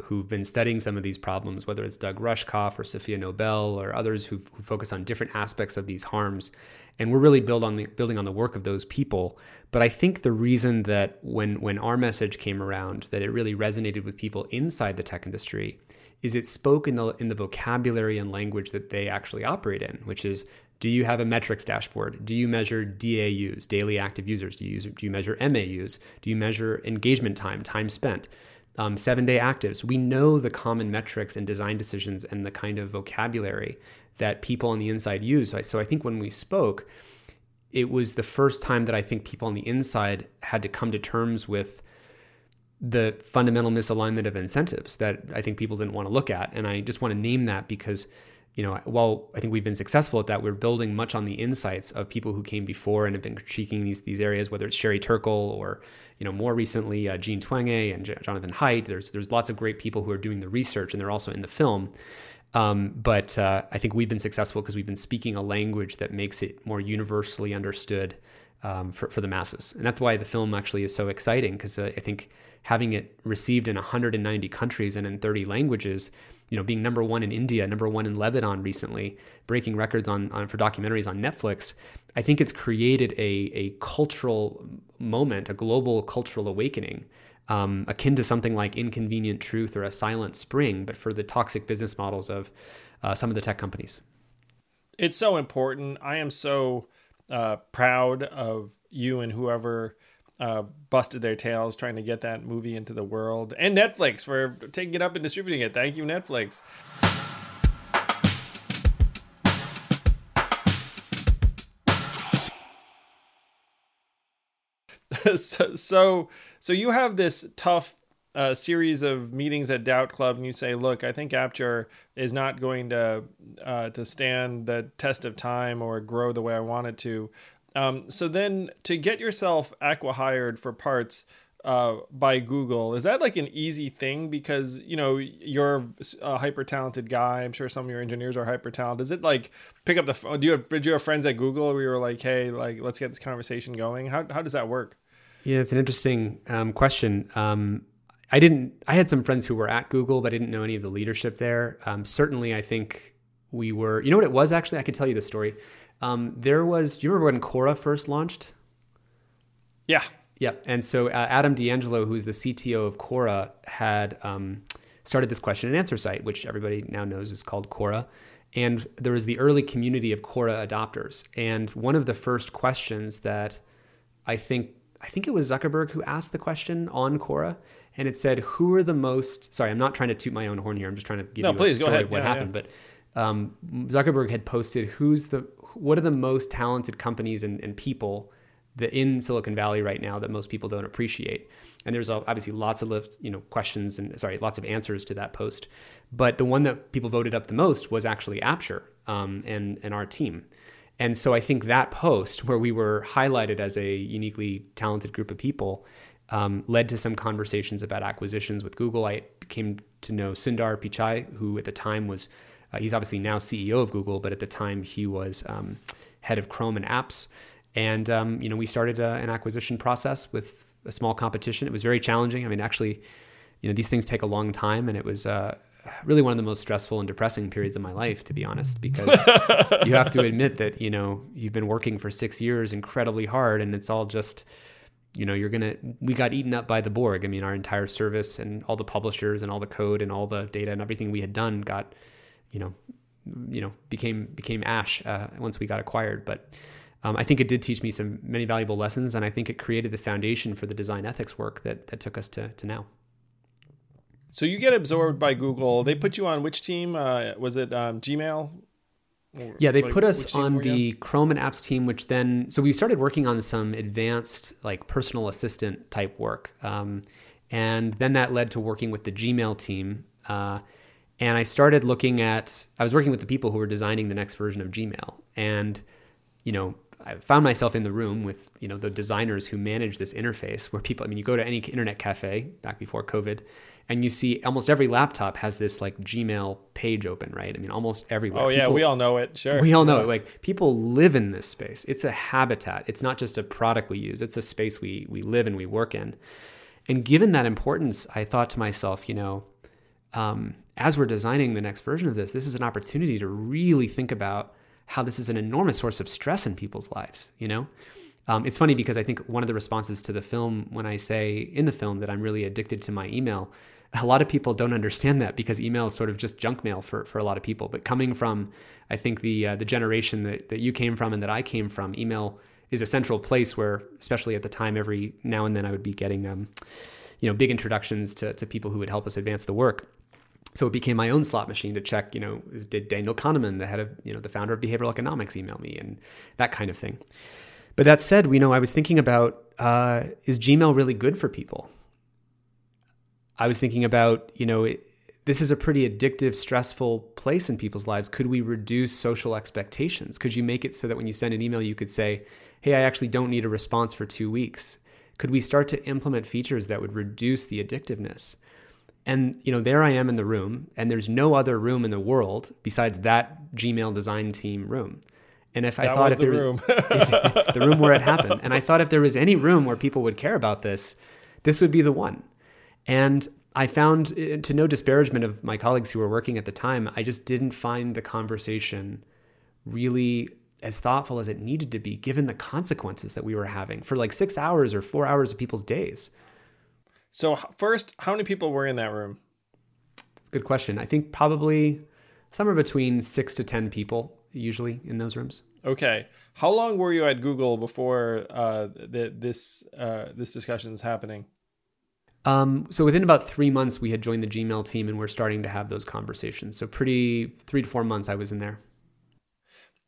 who've been studying some of these problems, whether it's Doug Rushkoff or Sophia Nobel or others who focus on different aspects of these harms. And we're really building on the work of those people. But I think the reason that when our message came around, that it really resonated with people inside the tech industry is it spoke in the vocabulary and language that they actually operate in, which is, do you have a metrics dashboard? Do you measure DAUs, daily active users? Do you measure MAUs? Do you measure engagement time spent, 7-day actives? We know the common metrics and design decisions and the kind of vocabulary that people on the inside use. So I think when we spoke, it was the first time that I think people on the inside had to come to terms with the fundamental misalignment of incentives that I think people didn't want to look at. And I just want to name that because while I think we've been successful at that, we're building much on the insights of people who came before and have been critiquing these areas, whether it's Sherry Turkle or, more recently, Jean Twenge and Jonathan Haidt. There's lots of great people who are doing the research, and they're also in the film. But I think we've been successful because we've been speaking a language that makes it more universally understood for the masses. And that's why the film actually is so exciting, because I think having it received in 190 countries and in 30 languages, you know, being number one in India, number one in Lebanon recently, breaking records for documentaries on Netflix, I think it's created a cultural moment, a global cultural awakening, akin to something like Inconvenient Truth or A Silent Spring, but for the toxic business models of some of the tech companies. It's so important. I am so proud of you and whoever busted their tails trying to get that movie into the world, and Netflix for taking it up and distributing it. Thank you, Netflix. So you have this tough series of meetings at Doubt Club, and you say, "Look, I think Apture is not going to stand the test of time or grow the way I want it to." So then, to get yourself acqui-hired for parts by Google, is that like an easy thing? Because you know you're a hyper talented guy. I'm sure some of your engineers are hyper talented. Is it like pick up the phone? Did you have friends at Google where you were like, "Hey, like let's get this conversation going"? How does that work? Yeah, it's an interesting question. I had some friends who were at Google, but I didn't know any of the leadership there. Certainly, I think we were, you know what it was actually? I could tell you the story. Do you remember when Quora first launched? Yeah. Yeah. And so Adam D'Angelo, who's the CTO of Quora, had started this question and answer site, which everybody now knows is called Quora. And there was the early community of Quora adopters. And one of the first questions that I think it was Zuckerberg who asked the question on Quora, and it said, "Who are the most?" Sorry, I'm not trying to toot my own horn here. I'm just trying to give you a story of what happened. Yeah. But Zuckerberg had posted, "What are the most talented companies and people that in Silicon Valley right now that most people don't appreciate?" And there's obviously lots of questions and lots of answers to that post. But the one that people voted up the most was actually Apture and our team. And so I think that post, where we were highlighted as a uniquely talented group of people, led to some conversations about acquisitions with Google. I came to know Sundar Pichai, who at the time was, he's obviously now CEO of Google, but at the time he was head of Chrome and apps. And, we started an acquisition process with a small competition. It was very challenging. I mean, actually, these things take a long time, and it was really one of the most stressful and depressing periods of my life, to be honest, because you have to admit that, you've been working for 6 years incredibly hard, and it's all just, we got eaten up by the Borg. I mean, our entire service and all the publishers and all the code and all the data and everything we had done got, became ash once we got acquired. But I think it did teach me many valuable lessons. And I think it created the foundation for the design ethics work that took us to now. So you get absorbed by Google. They put you on which team? Was it Gmail? Yeah, they put us on the Chrome and apps team, which then... So we started working on some advanced personal assistant type work. And then that led to working with the Gmail team. And I started looking at... I was working with the people who were designing the next version of Gmail. And, I found myself in the room with, the designers who manage this interface, where people... you go to any internet cafe back before COVID... And you see almost every laptop has this Gmail page open, right? Almost everywhere. Oh, yeah. People, we all know it. Sure. We all know it. People live in this space. It's a habitat. It's not just a product we use. It's a space we live and we work in. And given that importance, I thought to myself, as we're designing the next version of this is an opportunity to really think about how this is an enormous source of stress in people's lives, It's funny because I think one of the responses to the film, when I say in the film that I'm really addicted to my email, a lot of people don't understand that, because email is sort of just junk mail for a lot of people. But coming from, I think, the generation that you came from and that I came from, email is a central place where, especially at the time, every now and then I would be getting, big introductions to people who would help us advance the work. So it became my own slot machine to check, did Daniel Kahneman, the head of, the founder of behavioral economics, email me, and that kind of thing. But that said, I was thinking about, is Gmail really good for people? I was thinking about, this is a pretty addictive, stressful place in people's lives. Could we reduce social expectations? Could you make it so that when you send an email, you could say, hey, I actually don't need a response for 2 weeks? Could we start to implement features that would reduce the addictiveness? And, there I am in the room, and there's no other room in the world besides that Gmail design team room. And if that I thought was if there the room. Was the room where it happened, and I thought if there was any room where people would care about this, this would be the one. And I found, to no disparagement of my colleagues who were working at the time, I just didn't find the conversation really as thoughtful as it needed to be, given the consequences that we were having for like 6 hours or 4 hours of people's days. So first, how many people were in that room? Good question. I think probably somewhere between 6 to 10 people usually in those rooms. Okay. How long were you at Google before this discussion is happening? So within about 3 months, we had joined the Gmail team and we're starting to have those conversations. So 3 to 4 months I was in there.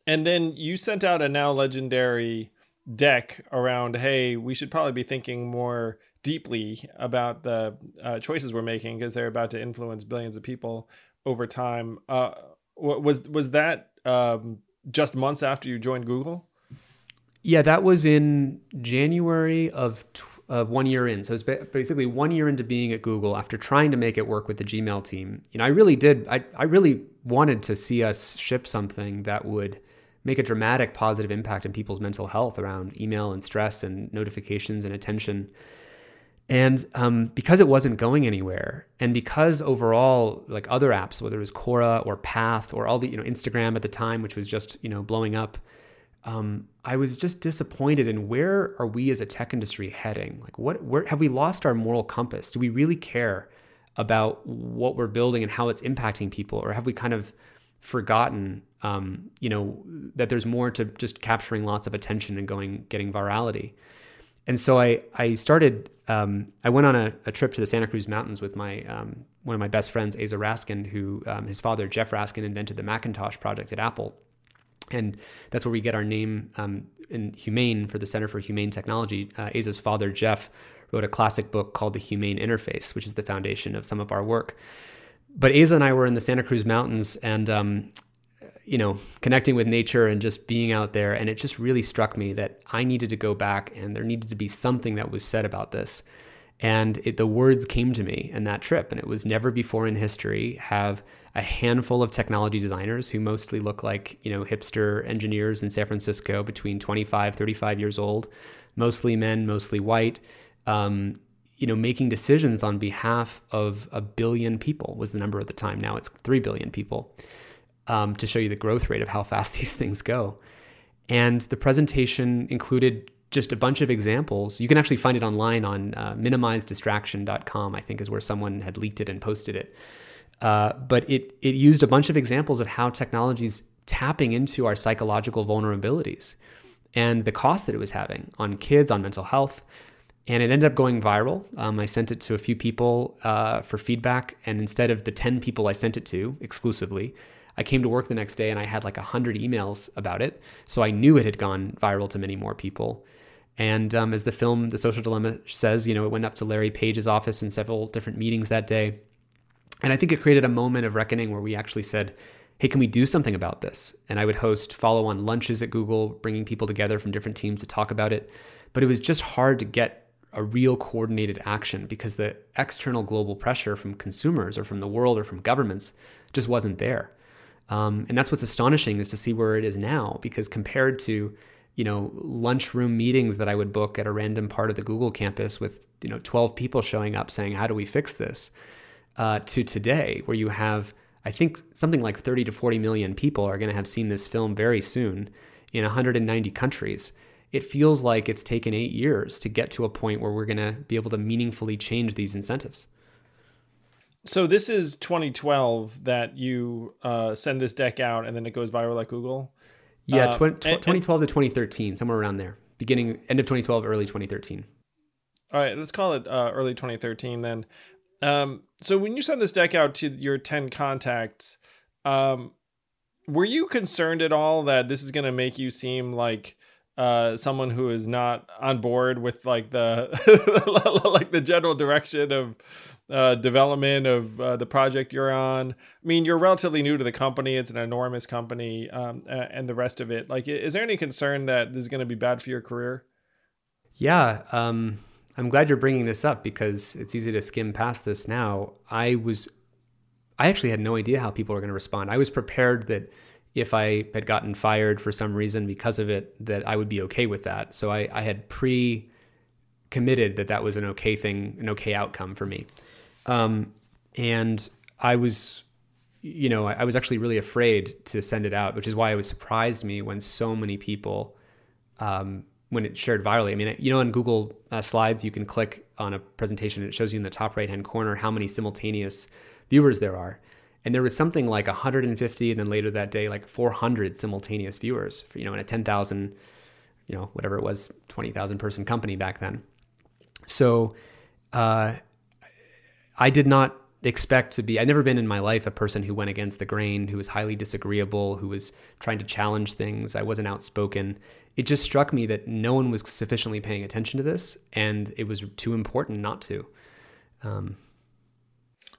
And then you sent out a now legendary deck around, hey, we should probably be thinking more deeply about the choices we're making because they're about to influence billions of people over time. Was that just months after you joined Google? Yeah, that was in January of 1 year in. So it's basically 1 year into being at Google after trying to make it work with the Gmail team. You know, I really wanted to see us ship something that would make a dramatic positive impact on people's mental health around email and stress and notifications and attention. And because it wasn't going anywhere, and because overall, like other apps, whether it was Quora or Path or all the, you know, Instagram at the time, which was just, you know, blowing up, I was just disappointed in where are we as a tech industry heading? Like where have we lost our moral compass? Do we really care about what we're building and how it's impacting people? Or have we kind of forgotten, you know, that there's more to just capturing lots of attention and getting virality? And so I started, I went on a trip to the Santa Cruz Mountains with my one of my best friends, Aza Raskin, who his father, Jeff Raskin, invented the Macintosh project at Apple. And that's where we get our name in Humane for the Center for Humane Technology. Aza's father, Jeff, wrote a classic book called The Humane Interface, which is the foundation of some of our work. But Aza and I were in the Santa Cruz Mountains and, you know, connecting with nature and just being out there. And it just really struck me that I needed to go back and there needed to be something that was said about this. And the words came to me in that trip. And it was never before in history have a handful of technology designers who mostly look like, you know, hipster engineers in San Francisco between 25, 35 years old, mostly men, mostly white, you know, making decisions on behalf of 1 billion people was the number at the time. Now it's 3 billion people, to show you the growth rate of how fast these things go. And the presentation included just a bunch of examples. You can actually find it online on minimizedistraction.com, I think is where someone had leaked it and posted it. But it used a bunch of examples of how technology's tapping into our psychological vulnerabilities and the cost that it was having on kids, on mental health. And it ended up going viral. I sent it to a few people for feedback. And instead of the 10 people I sent it to exclusively, I came to work the next day and I had like 100 emails about it. So I knew it had gone viral to many more people. And as the film, The Social Dilemma says, you know, it went up to Larry Page's office in several different meetings that day. And I think it created a moment of reckoning where we actually said, hey, can we do something about this? And I would host follow-on lunches at Google, bringing people together from different teams to talk about it. But it was just hard to get a real coordinated action because the external global pressure from consumers or from the world or from governments just wasn't there. And that's what's astonishing is to see where it is now, because compared to, you know, lunchroom meetings that I would book at a random part of the Google campus with, you know, 12 people showing up saying, how do we fix this? To today, where you have, I think something like 30 to 40 million people are going to have seen this film very soon in 190 countries. It feels like it's taken 8 years to get to a point where we're going to be able to meaningfully change these incentives. So this is 2012 that you send this deck out and then it goes viral at Google? Yeah, 2012 to 2013, somewhere around there. End of 2012, early 2013. All right, let's call it early 2013 then. So when you send this deck out to your 10 contacts, were you concerned at all that this is going to make you seem like someone who is not on board with like the like the general direction of development of the project you're on? I mean, you're relatively new to the company. It's an enormous company, and the rest of it. Like, is there any concern that this is going to be bad for your career? Yeah, I'm glad you're bringing this up because it's easy to skim past this now. I actually had no idea how people were going to respond. I was prepared that if I had gotten fired for some reason because of it, that I would be okay with that. So I had pre-committed that was an okay thing, an okay outcome for me. And I was, you know, I was actually really afraid to send it out, which is why it was surprised me when so many people, when it shared virally. I mean, you know, on Google Slides, you can click on a presentation and it shows you in the top right-hand corner how many simultaneous viewers there are. And there was something like 150, and then later that day, like 400 simultaneous viewers, for, you know, in a 10,000, you know, whatever it was, 20,000 person company back then. So I did not expect to be, I'd never been in my life a person who went against the grain, who was highly disagreeable, who was trying to challenge things. I wasn't outspoken. It just struck me that no one was sufficiently paying attention to this, and it was too important not to.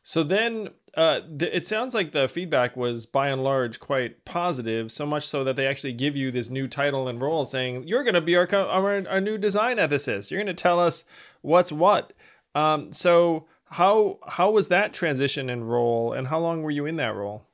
So then it sounds like the feedback was by and large quite positive, so much so that they actually give you this new title and role saying, you're going to be our new design ethicist. You're going to tell us what's what. So how was that transition and role, and how long were you in that role?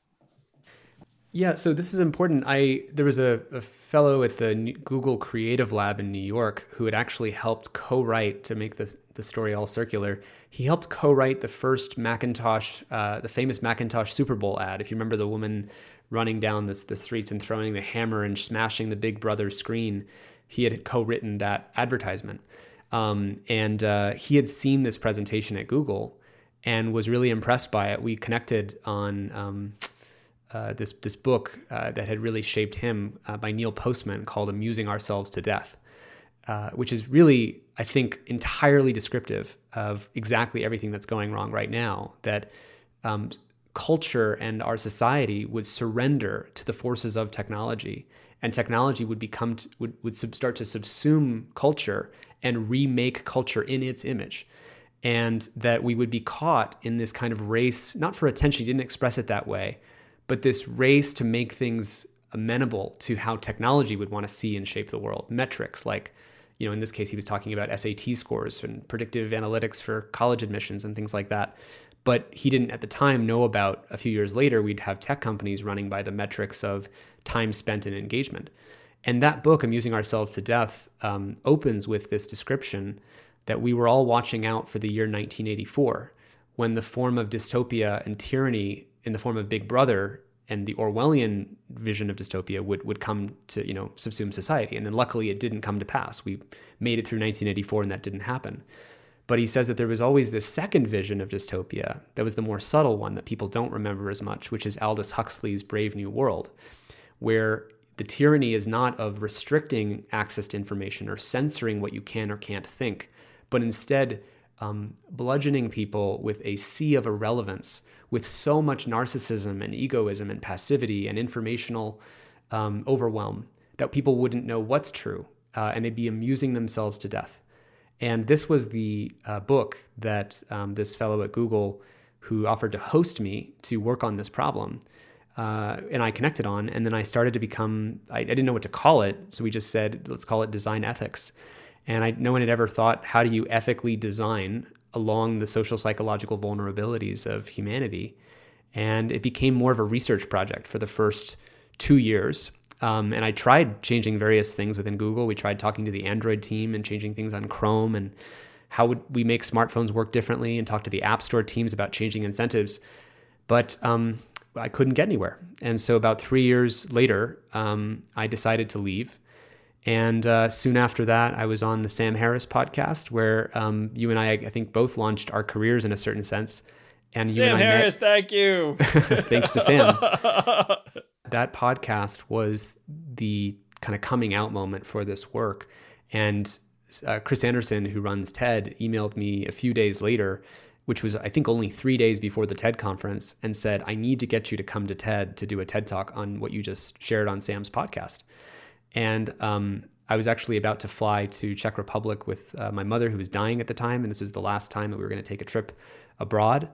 Yeah, so this is important. There was a fellow at the Google Creative Lab in New York who had actually helped co-write, to make the story all circular. He helped co-write the first Macintosh, the famous Macintosh Super Bowl ad. If you remember the woman running down the streets and throwing the hammer and smashing the Big Brother screen, he had co-written that advertisement. And he had seen this presentation at Google and was really impressed by it. We connected on... this book that had really shaped him by Neil Postman called Amusing Ourselves to Death, which is really, I think, entirely descriptive of exactly everything that's going wrong right now, that culture and our society would surrender to the forces of technology, and technology would become start to subsume culture and remake culture in its image. And that we would be caught in this kind of race, not for attention, he didn't express it that way, but this race to make things amenable to how technology would want to see and shape the world. Metrics like, you know, in this case, he was talking about SAT scores and predictive analytics for college admissions and things like that. But he didn't at the time know about, a few years later, we'd have tech companies running by the metrics of time spent and engagement. And that book, Amusing Ourselves to Death, opens with this description that we were all watching out for the year 1984, when the form of dystopia and tyranny in the form of Big Brother and the Orwellian vision of dystopia would come to, you know, subsume society. And then luckily it didn't come to pass. We made it through 1984 and that didn't happen. But he says that there was always this second vision of dystopia that was the more subtle one that people don't remember as much, which is Aldous Huxley's Brave New World, where the tyranny is not of restricting access to information or censoring what you can or can't think, but instead bludgeoning people with a sea of irrelevance, with so much narcissism and egoism and passivity and informational overwhelm that people wouldn't know what's true, and they'd be amusing themselves to death. And this was the book that this fellow at Google, who offered to host me to work on this problem, and I connected on, and then I started to become, I didn't know what to call it, so we just said, let's call it design ethics. And no one had ever thought, how do you ethically design along the social psychological vulnerabilities of humanity? And it became more of a research project for the first 2 years. And I tried changing various things within Google. We tried talking to the Android team and changing things on Chrome, and how would we make smartphones work differently, and talk to the App Store teams about changing incentives. But I couldn't get anywhere. And so about 3 years later, I decided to leave. And soon after that, I was on the Sam Harris podcast, where you and I think, both launched our careers in a certain sense. And Sam Harris, thank you. Thanks to Sam. That podcast was the kind of coming out moment for this work. And Chris Anderson, who runs TED, emailed me a few days later, which was, I think, only 3 days before the TED conference, and said, I need to get you to come to TED to do a TED talk on what you just shared on Sam's podcast. And I was actually about to fly to Czech Republic with my mother, who was dying at the time. And this was the last time that we were going to take a trip abroad.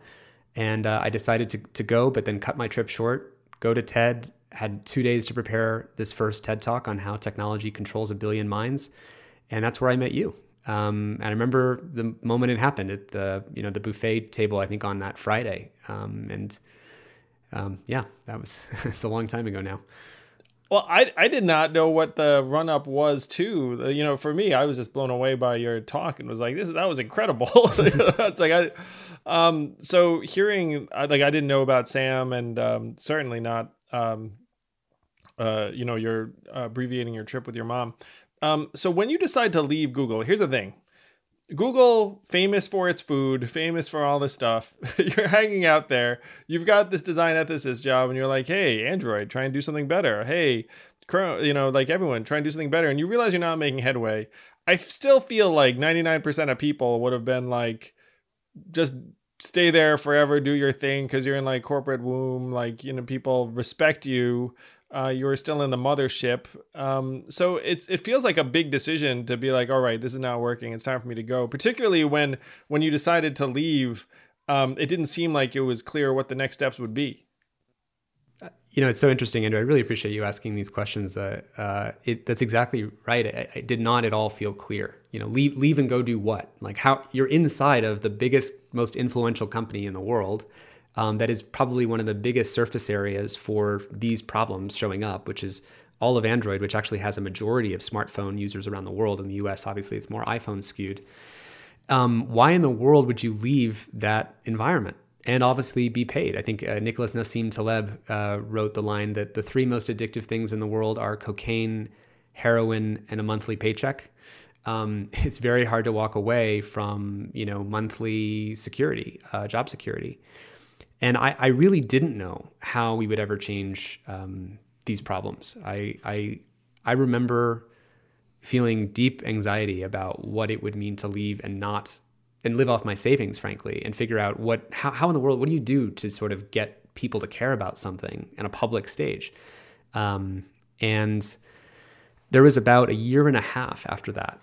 And I decided to go, but then cut my trip short, go to TED, had 2 days to prepare this first TED Talk on how technology controls a billion minds. And that's where I met you. And I remember the moment it happened at the buffet table, I think on that Friday. That was it's a long time ago now. Well, I did not know what the run up was to, you know, for me, I was just blown away by your talk and was like, that was incredible. It's like, so hearing, like, I didn't know about Sam, and certainly not, you know, you're abbreviating your trip with your mom. So when you decide to leave Google, here's the thing. Google, famous for its food, famous for all this stuff. You're hanging out there. You've got this design ethicist job, and you're like, hey, Android, try and do something better. Hey, you know, like everyone, try and do something better. And you realize you're not making headway. I still feel like 99% of people would have been like, just stay there forever, do your thing, because you're in like corporate womb. Like, you know, people respect you. You're still in the mothership. So it feels like a big decision to be like, all right, this is not working. It's time for me to go. Particularly when you decided to leave, it didn't seem like it was clear what the next steps would be. You know, it's so interesting, Andrew. I really appreciate you asking these questions. That's exactly right. It did not at all feel clear. You know, leave and go do what? Like, how you're inside of the biggest, most influential company in the world. That is probably one of the biggest surface areas for these problems showing up, which is all of Android, which actually has a majority of smartphone users around the world. In the US, obviously, it's more iPhone skewed. Why in the world would you leave that environment and obviously be paid? I think Nicholas Nassim Taleb wrote the line that the three most addictive things in the world are cocaine, heroin, and a monthly paycheck. It's very hard to walk away from, you know, monthly security, job security. And I really didn't know how we would ever change these problems. I remember feeling deep anxiety about what it would mean to leave and live off my savings, frankly, and figure out how in the world, what do you do to sort of get people to care about something on a public stage? And there was about a year and a half after that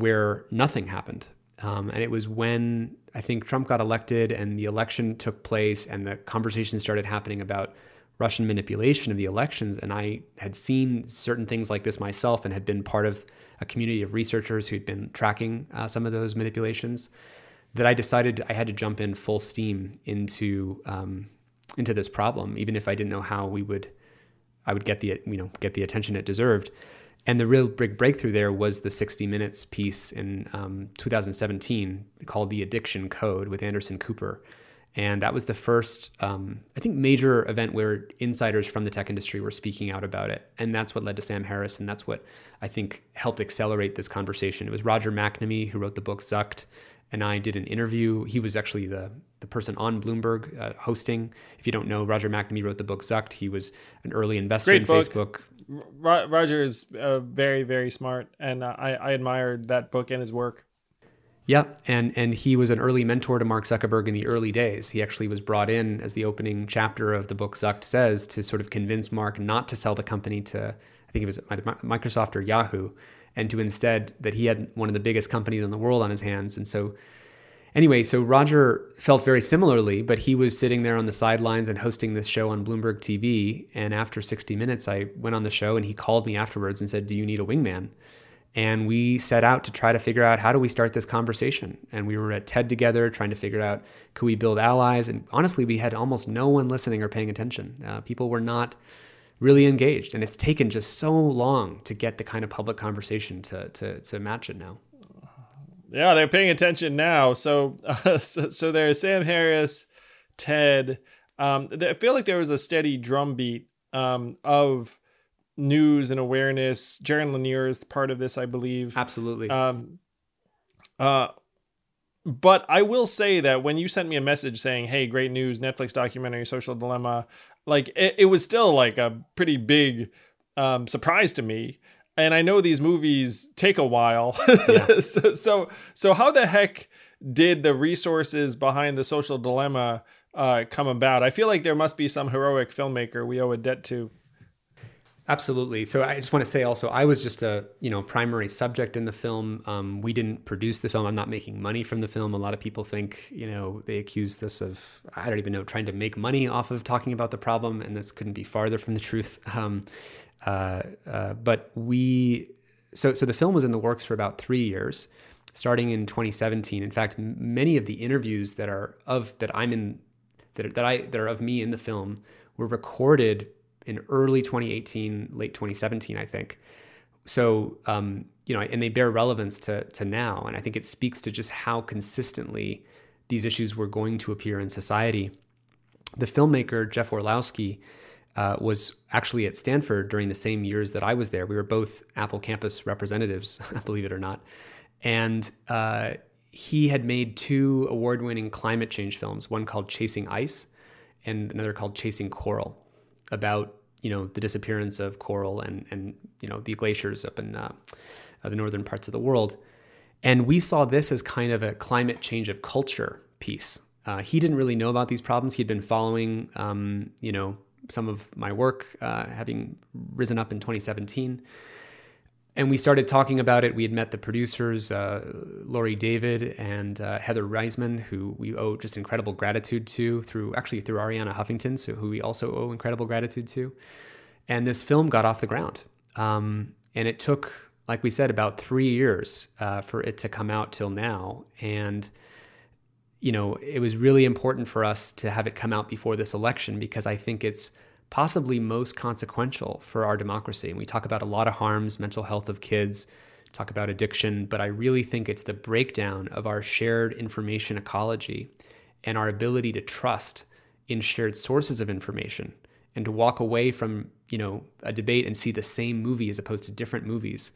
where nothing happened. And it was when I think Trump got elected and the election took place and the conversation started happening about Russian manipulation of the elections. And I had seen certain things like this myself and had been part of a community of researchers who'd been tracking some of those manipulations, that I decided I had to jump in full steam into this problem, even if I didn't know how I would get the attention it deserved. And the real big breakthrough there was the 60 Minutes piece in 2017 called The Addiction Code with Anderson Cooper. And that was the first, I think, major event where insiders from the tech industry were speaking out about it. And that's what led to Sam Harris. And that's what I think helped accelerate this conversation. It was Roger McNamee, who wrote the book Zucked, and I did an interview. He was actually the person on Bloomberg hosting. If you don't know, Roger McNamee wrote the book Zucked. He was an early investor in Facebook. Roger is very, very smart, and I admired that book and his work. Yeah, and he was an early mentor to Mark Zuckerberg in the early days. He actually was brought in, as the opening chapter of the book Zucked says, to sort of convince Mark not to sell the company to, I think it was either Microsoft or Yahoo, and to instead that he had one of the biggest companies in the world on his hands. And so anyway, so Roger felt very similarly, but he was sitting there on the sidelines and hosting this show on Bloomberg TV. And after 60 Minutes, I went on the show and he called me afterwards and said, do you need a wingman? And we set out to try to figure out, how do we start this conversation? And we were at TED together trying to figure out, could we build allies? And honestly, we had almost no one listening or paying attention. People were not really engaged. And it's taken just so long to get the kind of public conversation to match it now. Yeah, they're paying attention now. So there's Sam Harris, TED. I feel like there was a steady drumbeat of news and awareness. Jaron Lanier is part of this, I believe. Absolutely. But I will say that when you sent me a message saying, hey, great news, Netflix documentary, Social Dilemma, like it was still like a pretty big surprise to me. And I know these movies take a while. Yeah. So how the heck did the resources behind The Social Dilemma come about? I feel like there must be some heroic filmmaker we owe a debt to. Absolutely. So I just want to say also, I was just a primary subject in the film. We didn't produce the film. I'm not making money from the film. A lot of people think, they accuse this of, I don't even know, trying to make money off of talking about the problem. And this couldn't be farther from the truth. But the film was in the works for about 3 years, starting in 2017. In fact, many of the interviews that are of that I'm in, that are of me in the film, were recorded in early 2018, late 2017, I think. So, you know, and they bear relevance to now. And I think it speaks to just how consistently these issues were going to appear in society. The filmmaker, Jeff Orlowski, was actually at Stanford during the same years that I was there. We were both Apple campus representatives, believe it or not. And he had made two award-winning climate change films, one called Chasing Ice and another called Chasing Coral, about, you know, the disappearance of coral and you know, the glaciers up in the northern parts of the world. And we saw this as kind of a climate change of culture piece. He didn't really know about these problems. He'd been following, you know, some of my work, having risen up in 2017. And we started talking about it. We had met the producers, Lori David and Heather Reisman, who we owe just incredible gratitude to, through Ariana Huffington, so who we also owe incredible gratitude to. And this film got off the ground. And it took, like we said, about 3 years for it to come out till now. And, you know, it was really important for us to have it come out before this election, because I think it's possibly most consequential for our democracy. And we talk about a lot of harms, mental health of kids, talk about addiction, but I really think it's the breakdown of our shared information ecology and our ability to trust in shared sources of information, and to walk away from, you know, a debate and see the same movie as opposed to different movies.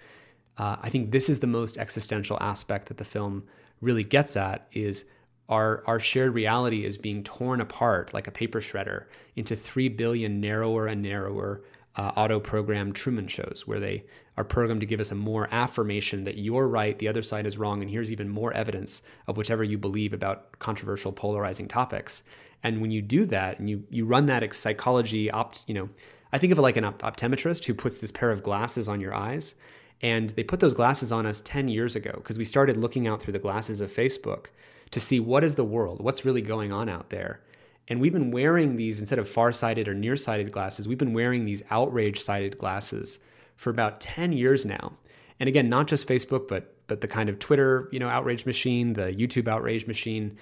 I think this is the most existential aspect that the film really gets at, is our shared reality is being torn apart like a paper shredder into 3 billion narrower and narrower auto-programmed Truman shows, where they are programmed to give us a more affirmation that you're right, the other side is wrong, and here's even more evidence of whichever you believe about controversial, polarizing topics. And when you do that, and you run that psychology, you know, I think of it like an optometrist who puts this pair of glasses on your eyes, and they put those glasses on us 10 years ago because we started looking out through the glasses of Facebook to see what is the world, what's really going on out there. And we've been wearing these, instead of far-sighted or near-sighted glasses, we've been wearing these outrage-sighted glasses for about 10 years now. And again, not just Facebook, but the kind of Twitter, you know, outrage machine, the YouTube outrage machine.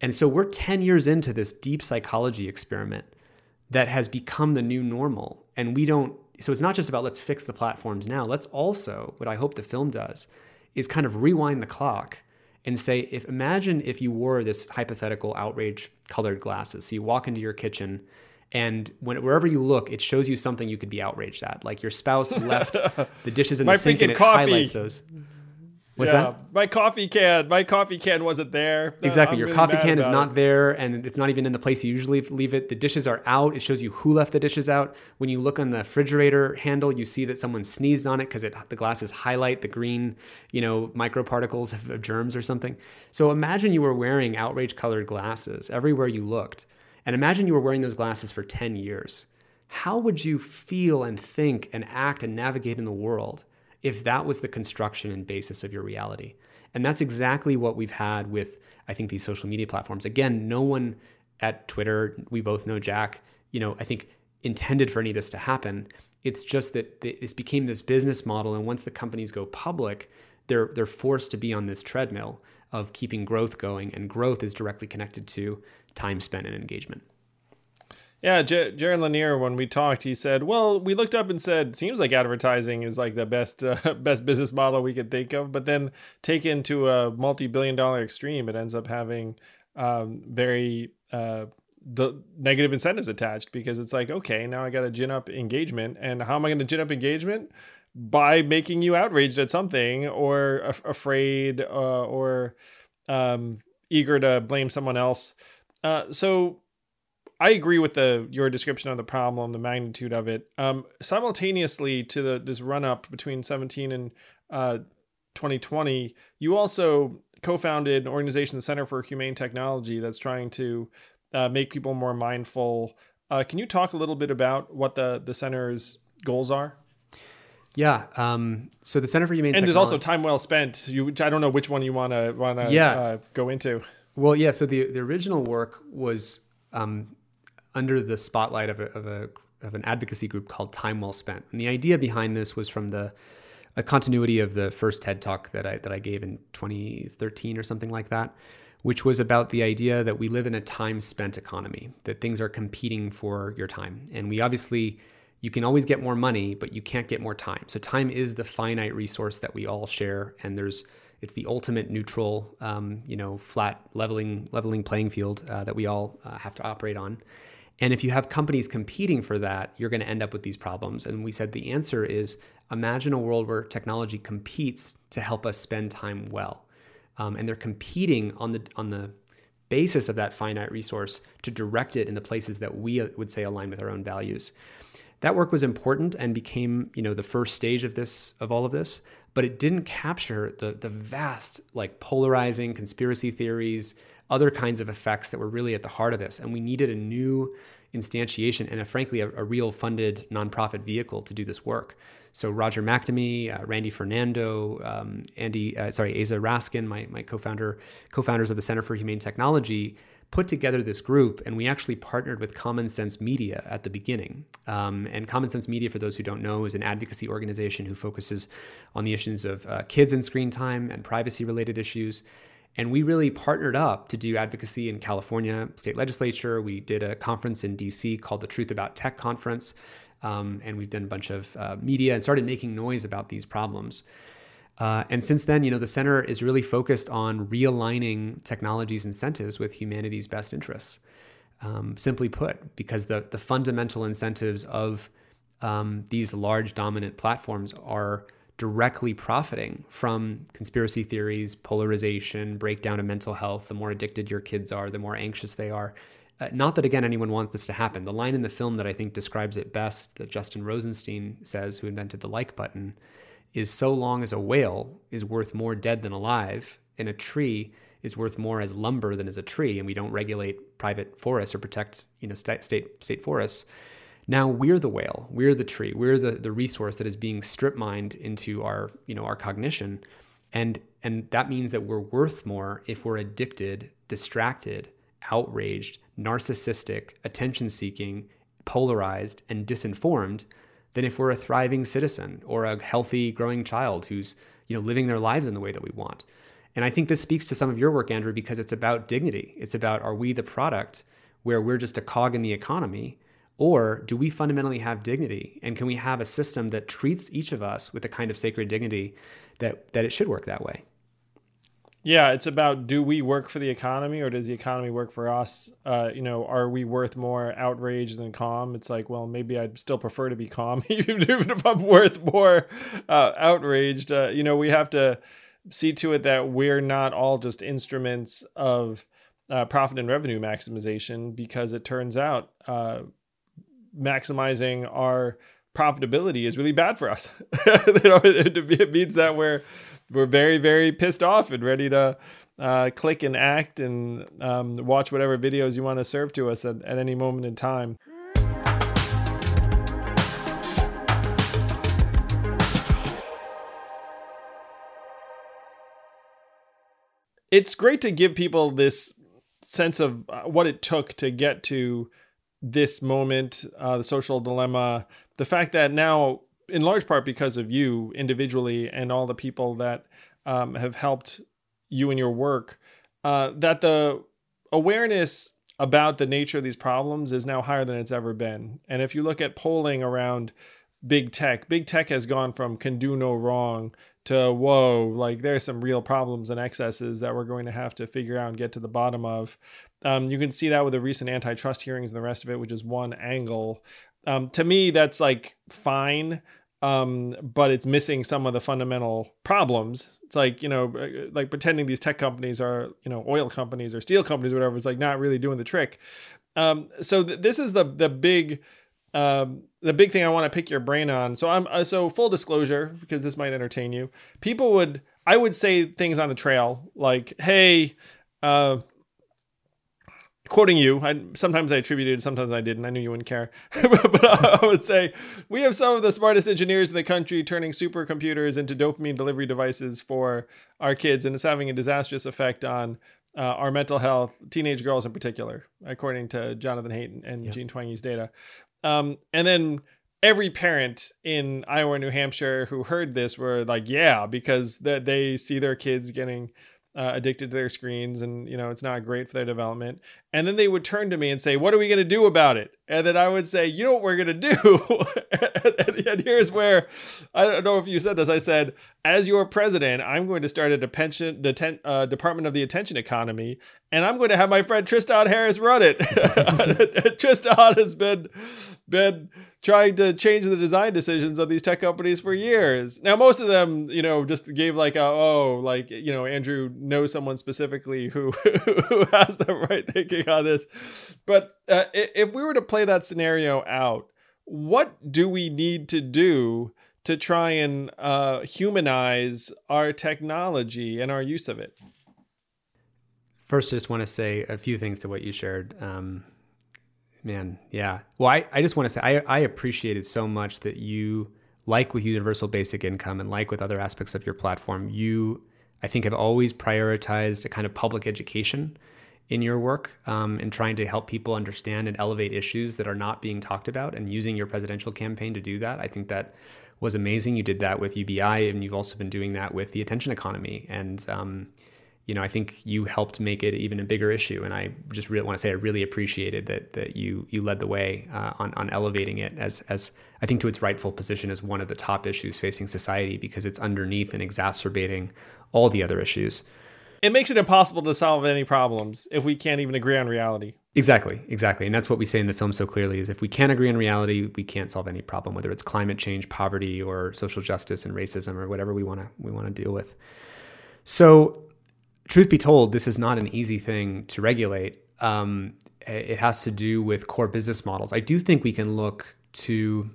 And so we're 10 years into this deep psychology experiment that has become the new normal. And we don't, so it's not just about let's fix the platforms now. Let's also, what I hope the film does, is kind of rewind the clock and say, imagine if you wore this hypothetical outrage colored glasses. So you walk into your kitchen, and wherever you look, it shows you something you could be outraged at. Like your spouse left the dishes in the sink and it highlights those. What's that? My coffee can wasn't there. No, exactly. Your coffee can is not there, and it's not even in the place you usually leave it. The dishes are out. It shows you who left the dishes out. When you look on the refrigerator handle, you see that someone sneezed on it because the glasses highlight the green, you know, microparticles of germs or something. So imagine you were wearing outrage-colored glasses everywhere you looked, and imagine you were wearing those glasses for 10 years. How would you feel and think and act and navigate in the world if that was the construction and basis of your reality? And that's exactly what we've had with, I think, these social media platforms. Again, no one at Twitter, we both know Jack, you know, I think intended for any of this to happen. It's just that this became this business model. And once the companies go public, they're forced to be on this treadmill of keeping growth going. And growth is directly connected to time spent and engagement. Yeah, Jaron Lanier, when we talked, he said, well, we looked up and said, seems like advertising is like the best business model we could think of. But then taken to a multi-billion-dollar extreme, it ends up having the negative incentives attached, because it's like, okay, now I got to gin up engagement. And how am I going to gin up engagement? By making you outraged at something, or afraid or eager to blame someone else. So I agree with your description of the problem, the magnitude of it. Simultaneously to this run-up between 2017 and 2020, you also co-founded an organization, the Center for Humane Technology, that's trying to make people more mindful. Can you talk a little bit about what the center's goals are? Yeah. So the Center for Humane Technology, and there's also Time Well Spent. I don't know which one you wanna go into. Well, yeah. So the original work was under the spotlight of an advocacy group called Time Well Spent. And the idea behind this was from a continuity of the first TED Talk that I gave in 2013 or something like that, which was about the idea that we live in a time spent economy, that things are competing for your time. And we obviously you can always get more money, but you can't get more time. So time is the finite resource that we all share, and it's the ultimate neutral, flat leveling playing field that we all have to operate on. And if you have companies competing for that, you're going to end up with these problems. And we said the answer is imagine a world where technology competes to help us spend time well, and they're competing on the basis of that finite resource to direct it in the places that we would say align with our own values. That work was important and became, the first stage of all of this, but it didn't capture the vast, polarizing conspiracy theories, other kinds of effects that were really at the heart of this. And we needed a new instantiation and frankly, a real funded nonprofit vehicle to do this work. So Roger McNamee, Randy Fernando, Aza Raskin, my co-founders of the Center for Humane Technology, put together this group, and we actually partnered with Common Sense Media at the beginning. And Common Sense Media, for those who don't know, is an advocacy organization who focuses on the issues of kids and screen time and privacy-related issues. And we really partnered up to do advocacy in California state legislature. We did a conference in DC called the Truth About Tech Conference. And we've done a bunch of media and started making noise about these problems. And since then, the center is really focused on realigning technology's incentives with humanity's best interests. Simply put, because the fundamental incentives of these large dominant platforms are directly profiting from conspiracy theories, polarization, breakdown of mental health. The more addicted your kids are, the more anxious they are. Not that, again, anyone wants this to happen. The line in the film that I think describes it best, that Justin Rosenstein says, who invented the like button, is so long as a whale is worth more dead than alive, and a tree is worth more as lumber than as a tree, and we don't regulate private forests or protect state forests. Now we're the whale, we're the tree, we're the resource that is being strip mined into our, our cognition. And that means that we're worth more if we're addicted, distracted, outraged, narcissistic, attention-seeking, polarized, and disinformed than if we're a thriving citizen or a healthy, growing child who's, living their lives in the way that we want. And I think this speaks to some of your work, Andrew, because it's about dignity. It's about, are we the product where we're just a cog in the economy? Or do we fundamentally have dignity? And can we have a system that treats each of us with a kind of sacred dignity that it should work that way? Yeah, it's about, do we work for the economy or does the economy work for us? Are we worth more outraged than calm? It's like, well, maybe I'd still prefer to be calm even if I'm worth more outraged. We have to see to it that we're not all just instruments of profit and revenue maximization, because it turns out, maximizing our profitability is really bad for us. It means that we're very, very pissed off and ready to click and act and watch whatever videos you want to serve to us at any moment in time. It's great to give people this sense of what it took to get to this moment, the social dilemma, the fact that now, in large part because of you individually and all the people that have helped you in your work, that the awareness about the nature of these problems is now higher than it's ever been. And if you look at polling around big tech has gone from can do no wrong to, whoa, there's some real problems and excesses that we're going to have to figure out and get to the bottom of. You can see that with the recent antitrust hearings and the rest of it, which is one angle. To me, that's fine, but it's missing some of the fundamental problems. It's pretending these tech companies are, oil companies or steel companies, or whatever. It's not really doing the trick. So this is the big. The big thing I want to pick your brain on. So I'm full disclosure, because this might entertain you. I would say things on the trail like, "Hey," quoting you. Sometimes I attributed, sometimes I didn't. I knew you wouldn't care, but I would say we have some of the smartest engineers in the country turning supercomputers into dopamine delivery devices for our kids, and it's having a disastrous effect on our mental health, teenage girls in particular, according to Jonathan Haidt and Gene Twenge data. And then every parent in Iowa, New Hampshire who heard this were like, yeah, because they see their kids getting addicted to their screens, and you know, it's not great for their development. And then they would turn to me and say, what are we going to do about it? And then I would say, you know what we're going to do? and here's where, I don't know if you said this, I said, as your president, I'm going to start a department of the attention economy, and I'm going to have my friend Tristan Harris run it. Tristan has been trying to change the design decisions of these tech companies for years. Now, most of them, you know, just gave like, Andrew knows someone specifically who has the right thinking on this. But if we were to play that scenario out, what do we need to do to try and humanize our technology and our use of it? First, I just want to say a few things to what you shared. Well, I just want to say I appreciated so much that you, like with universal basic income and like with other aspects of your platform, you, I think, have always prioritized a kind of public education in your work and trying to help people understand and elevate issues that are not being talked about, and using your presidential campaign to do that. I think that was amazing. You did that with UBI, and you've also been doing that with the attention economy. And, I think you helped make it even a bigger issue. And I just really want to say I really appreciated that you led the way on elevating it as I think to its rightful position as one of the top issues facing society, because it's underneath and exacerbating all the other issues. It makes it impossible to solve any problems if we can't even agree on reality. Exactly. And that's what we say in the film so clearly, is if we can't agree on reality, we can't solve any problem, whether it's climate change, poverty, or social justice and racism, or whatever we want to deal with. So truth be told, this is not an easy thing to regulate. It has to do with core business models. I do think we can look to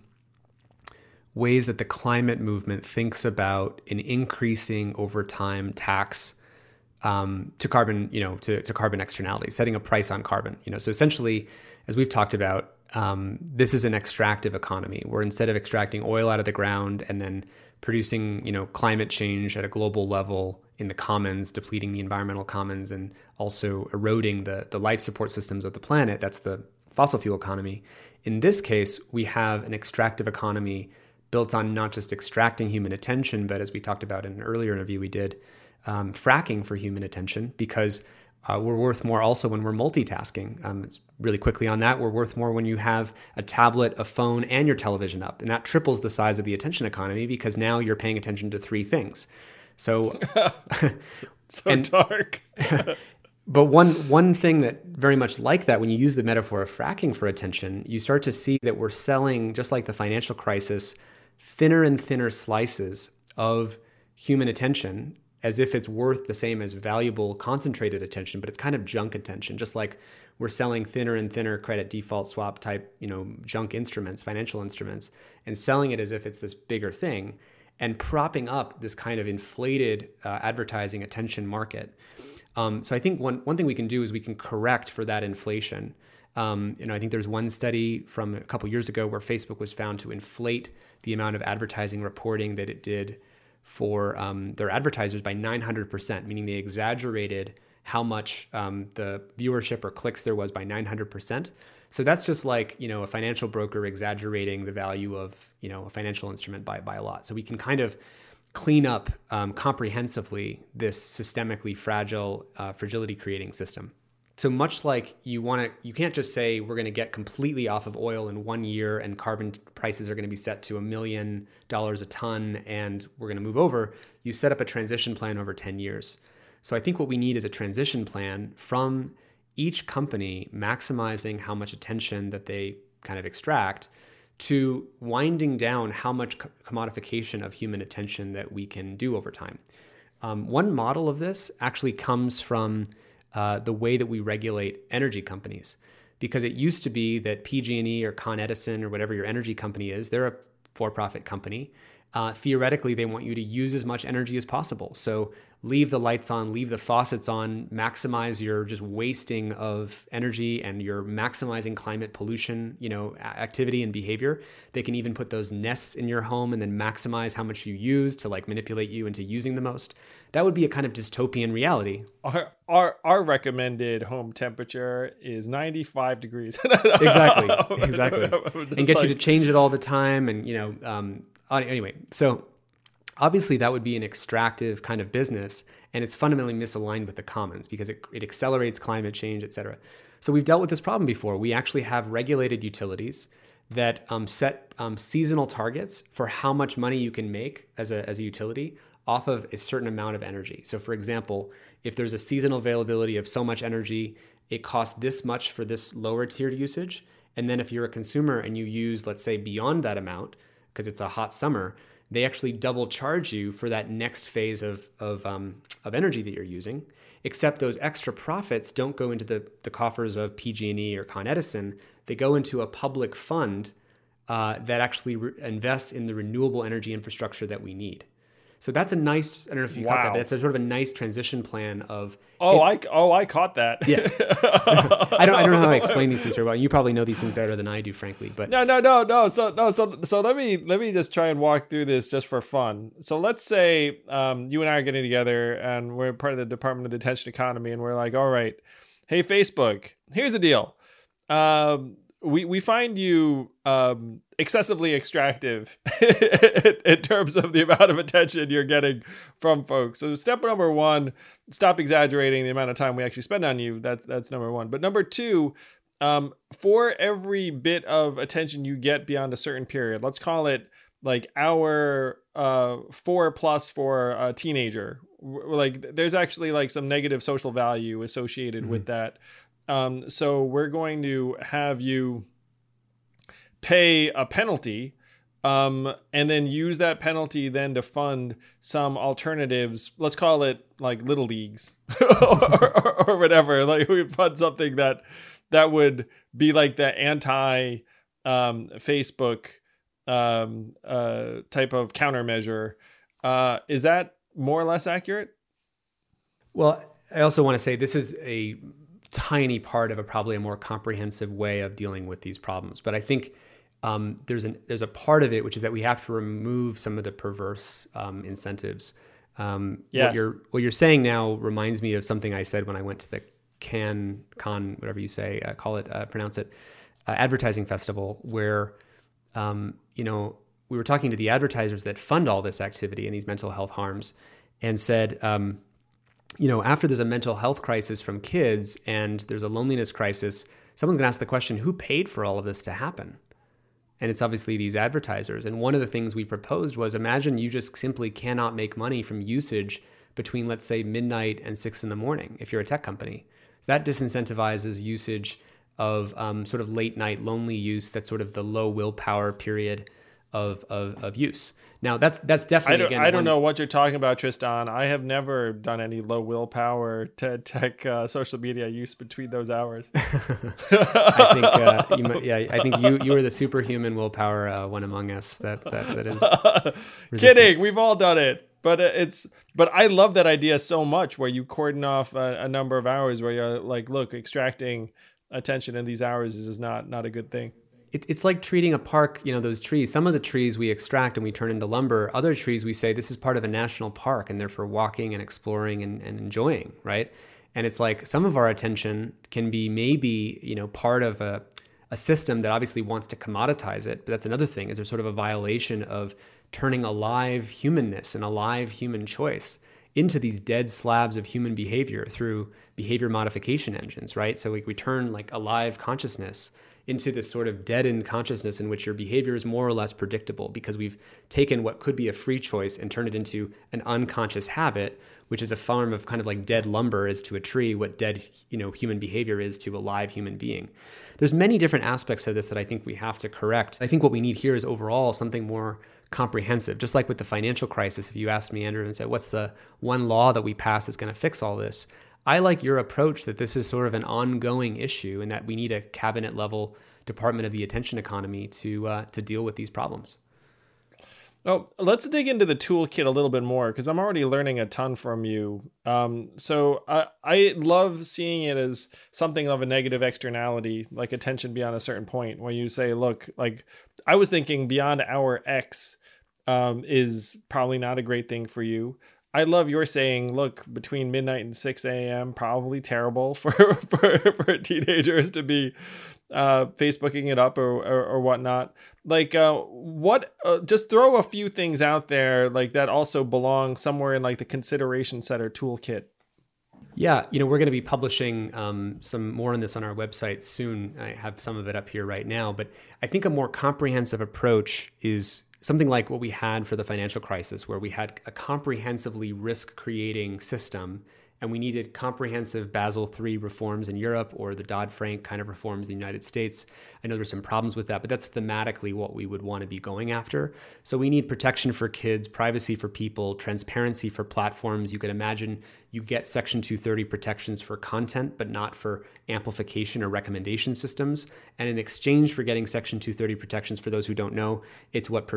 ways that the climate movement thinks about an increasing over time tax to carbon, to carbon externality, setting a price on carbon, So essentially, as we've talked about, this is an extractive economy where instead of extracting oil out of the ground and then producing, climate change at a global level in the commons, depleting the environmental commons and also eroding the life support systems of the planet, that's the fossil fuel economy. In this case, we have an extractive economy built on not just extracting human attention, but as we talked about in an earlier interview we did, fracking for human attention, because we're worth more also when we're multitasking. Really quickly on that, we're worth more when you have a tablet, a phone, and your television up. And that triples the size of the attention economy, because now you're paying attention to three things. So, dark. But one thing that very much like that, when you use the metaphor of fracking for attention, you start to see that we're selling, just like the financial crisis, thinner and thinner slices of human attention, as if it's worth the same as valuable concentrated attention, but it's kind of junk attention, just like we're selling thinner and thinner credit default swap type, junk instruments, financial instruments, and selling it as if it's this bigger thing and propping up this kind of inflated advertising attention market. So I think one thing we can do is we can correct for that inflation. I think there's one study from a couple years ago where Facebook was found to inflate the amount of advertising reporting that it did for their advertisers by 900%, meaning they exaggerated how much the viewership or clicks there was by 900%. So that's just like, a financial broker exaggerating the value of, a financial instrument by a lot. So we can kind of clean up comprehensively this systemically fragile, fragility creating system. So much like you can't just say we're going to get completely off of oil in 1 year and carbon prices are going to be set to $1 million a ton and we're going to move over. You set up a transition plan over 10 years. So I think what we need is a transition plan from each company maximizing how much attention that they kind of extract to winding down how much commodification of human attention that we can do over time. One model of this actually comes from the way that we regulate energy companies, because it used to be that PG&E or Con Edison or whatever your energy company is, they're a for-profit company. Theoretically, they want you to use as much energy as possible. So leave the lights on, leave the faucets on, maximize your just wasting of energy and your maximizing climate pollution, activity and behavior. They can even put those nests in your home and then maximize how much you use to manipulate you into using the most. That would be a kind of dystopian reality. Our recommended home temperature is 95 degrees. Exactly. And get you to change it all the time. And anyway, so Obviously, that would be an extractive kind of business, and it's fundamentally misaligned with the commons because it accelerates climate change, et cetera. So we've dealt with this problem before. We actually have regulated utilities that set seasonal targets for how much money you can make as a utility off of a certain amount of energy. So for example, if there's a seasonal availability of so much energy, it costs this much for this lower tiered usage. And then if you're a consumer and you use, let's say, beyond that amount, because it's a hot summer, they actually double charge you for that next phase of energy that you're using, except those extra profits don't go into the coffers of PG&E or Con Edison. They go into a public fund that actually invests in the renewable energy infrastructure that we need. So that's a nice, I don't know if you caught that, but it's a sort of a nice transition plan of... I caught that. Yeah. I don't know how I explain these things very well. You probably know these things better than I do, frankly, but... No. So let me just try and walk through this just for fun. So let's say you and I are getting together and we're part of the Department of the Attention Economy, and we're like, all right, hey, Facebook, here's the deal. We find you excessively extractive in terms of the amount of attention you're getting from folks. So step number one, stop exaggerating the amount of time we actually spend on you. That's number one. But number two, for every bit of attention you get beyond a certain period, let's call it like hour 4+ for a teenager, like there's actually like some negative social value associated with that. So we're going to have you pay a penalty, and then use that penalty then to fund some alternatives. Let's call it like little leagues or whatever. Like we fund something that would be like the anti, Facebook, type of countermeasure. Is that more or less accurate? Well, I also want to say this is a tiny part of probably a more comprehensive way of dealing with these problems. But I think there's a part of it, which is that we have to remove some of the perverse incentives. Yes. What you're saying now reminds me of something I said when I went to the Con, whatever you say, advertising festival, where, we were talking to the advertisers that fund all this activity and these mental health harms, and said, after there's a mental health crisis from kids and there's a loneliness crisis, someone's going to ask the question, who paid for all of this to happen? And it's obviously these advertisers. And one of the things we proposed was, imagine you just simply cannot make money from usage between, let's say, midnight and 6 a.m. if you're a tech company. That disincentivizes usage of sort of late night lonely use. That's sort of the low willpower period of use. Now that's definitely. I don't know what you're talking about, Tristan. I have never done any low willpower tech social media use between those hours. I think you are the superhuman willpower one among us that is resistant. Kidding. We've all done it, but I love that idea so much, where you cordon off a number of hours where you're like, look, extracting attention in these hours is not a good thing. It's like treating a park, those trees. Some of the trees we extract and we turn into lumber. Other trees we say this is part of a national park and they're for walking and exploring and enjoying, right? And it's like some of our attention can be maybe, part of a system that obviously wants to commoditize it. But that's another thing, is there's sort of a violation of turning alive humanness and alive human choice into these dead slabs of human behavior through behavior modification engines, right? So we turn like alive consciousness into this sort of deadened consciousness in which your behavior is more or less predictable, because we've taken what could be a free choice and turned it into an unconscious habit, which is a form of kind of like dead lumber is to a tree what dead, human behavior is to a live human being. There's many different aspects of this that I think we have to correct. I think what we need here is overall something more comprehensive, just like with the financial crisis. If you asked me, Andrew, and said, what's the one law that we passed that's going to fix all this? I like your approach that this is sort of an ongoing issue, and that we need a cabinet level Department of the Attention Economy to deal with these problems. Well, let's dig into the toolkit a little bit more, because I'm already learning a ton from you. So I love seeing it as something of a negative externality, like attention beyond a certain point, where you say, look, like I was thinking beyond hour X is probably not a great thing for you. I love your saying, look, between midnight and 6 a.m., probably terrible for teenagers to be Facebooking it up or whatnot. Like, just throw a few things out there like that also belong somewhere in like the consideration setter toolkit. Yeah, we're going to be publishing some more on this on our website soon. I have some of it up here right now, but I think a more comprehensive approach is something like what we had for the financial crisis, where we had a comprehensively risk-creating system, and we needed comprehensive Basel III reforms in Europe or the Dodd-Frank kind of reforms in the United States. I know there's some problems with that, but that's thematically what we would want to be going after. So we need protection for kids, privacy for people, transparency for platforms. You can imagine you get Section 230 protections for content, but not for amplification or recommendation systems. And in exchange for getting Section 230 protections, for those who don't know, it's what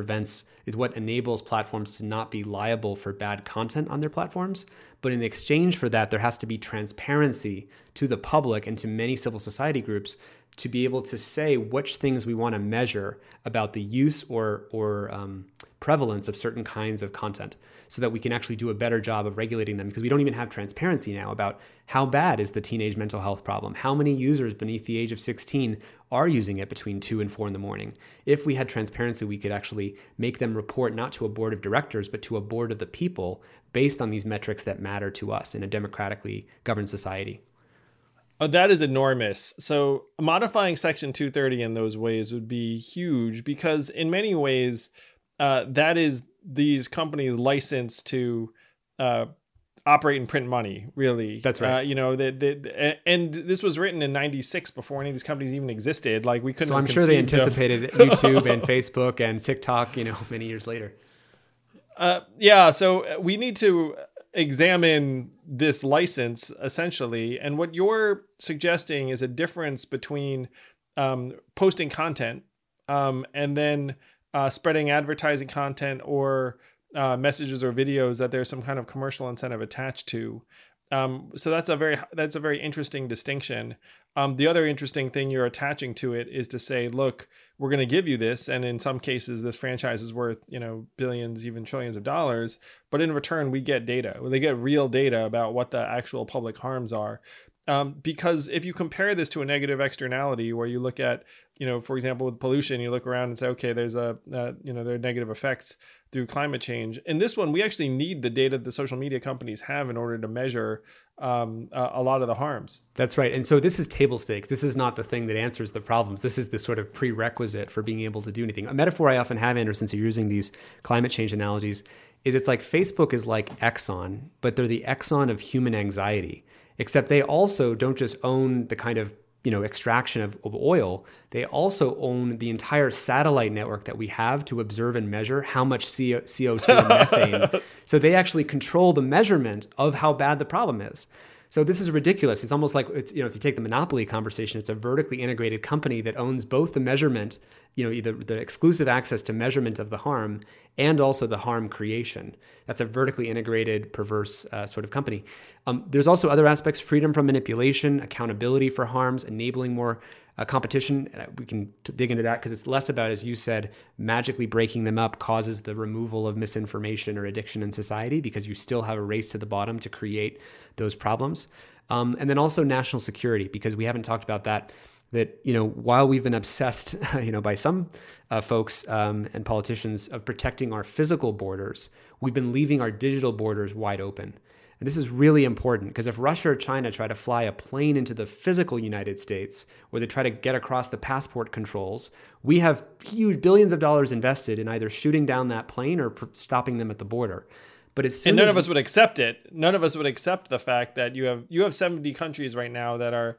enables platforms to not be liable for bad content on their platforms. But in exchange for that, there has to be transparency to the public and to many civil society groups to be able to say which things we want to measure about the use or prevalence of certain kinds of content, so that we can actually do a better job of regulating them, because we don't even have transparency now about how bad is the teenage mental health problem. How many users beneath the age of 16 are using it between 2 and 4 in the morning? If we had transparency, we could actually make them report not to a board of directors, but to a board of the people based on these metrics that matter to us in a democratically governed society. Oh, that is enormous. So modifying Section 230 in those ways would be huge, because in many ways, that is these companies' license to operate and print money, really. That's right. And this was written in 96, before any of these companies even existed. Like, we couldn't. So I'm sure they anticipated YouTube and Facebook and TikTok, many years later. Yeah. So we need to examine this license essentially. And what you're suggesting is a difference between posting content and then spreading advertising content or messages or videos that there's some kind of commercial incentive attached to. So that's a very interesting distinction. The other interesting thing you're attaching to it is to say, look, we're going to give you this, and in some cases, this franchise is worth billions, even trillions of dollars. But in return, we get data. They get real data about what the actual public harms are. Because if you compare this to a negative externality, where you look at, for example, with pollution, you look around and say, okay, there's there are negative effects through climate change. In this one, we actually need the data the social media companies have in order to measure a lot of the harms. That's right. And so this is table stakes. This is not the thing that answers the problems. This is the sort of prerequisite for being able to do anything. A metaphor I often have, Andrew, since you're using these climate change analogies, is it's like Facebook is like Exxon, but they're the Exxon of human anxiety. Except they also don't just own the kind of extraction of oil, they also own the entire satellite network that we have to observe and measure how much CO2 and methane. So they actually control the measurement of how bad the problem is. So this is ridiculous. It's almost like if you take the monopoly conversation, it's a vertically integrated company that owns both the measurement, either the exclusive access to measurement of the harm and also the harm creation. That's a vertically integrated, perverse sort of company. There's also other aspects: freedom from manipulation, accountability for harms, enabling more competition. We can dig into that, because it's less about, as you said, magically breaking them up causes the removal of misinformation or addiction in society, because you still have a race to the bottom to create those problems. And then also national security, because we haven't talked about that, while we've been obsessed, by some folks and politicians of protecting our physical borders, we've been leaving our digital borders wide open. And this is really important, because if Russia or China try to fly a plane into the physical United States, or they try to get across the passport controls, we have huge billions of dollars invested in either shooting down that plane or stopping them at the border. But none of us would accept it. None of us would accept the fact that you have 70 countries right now that are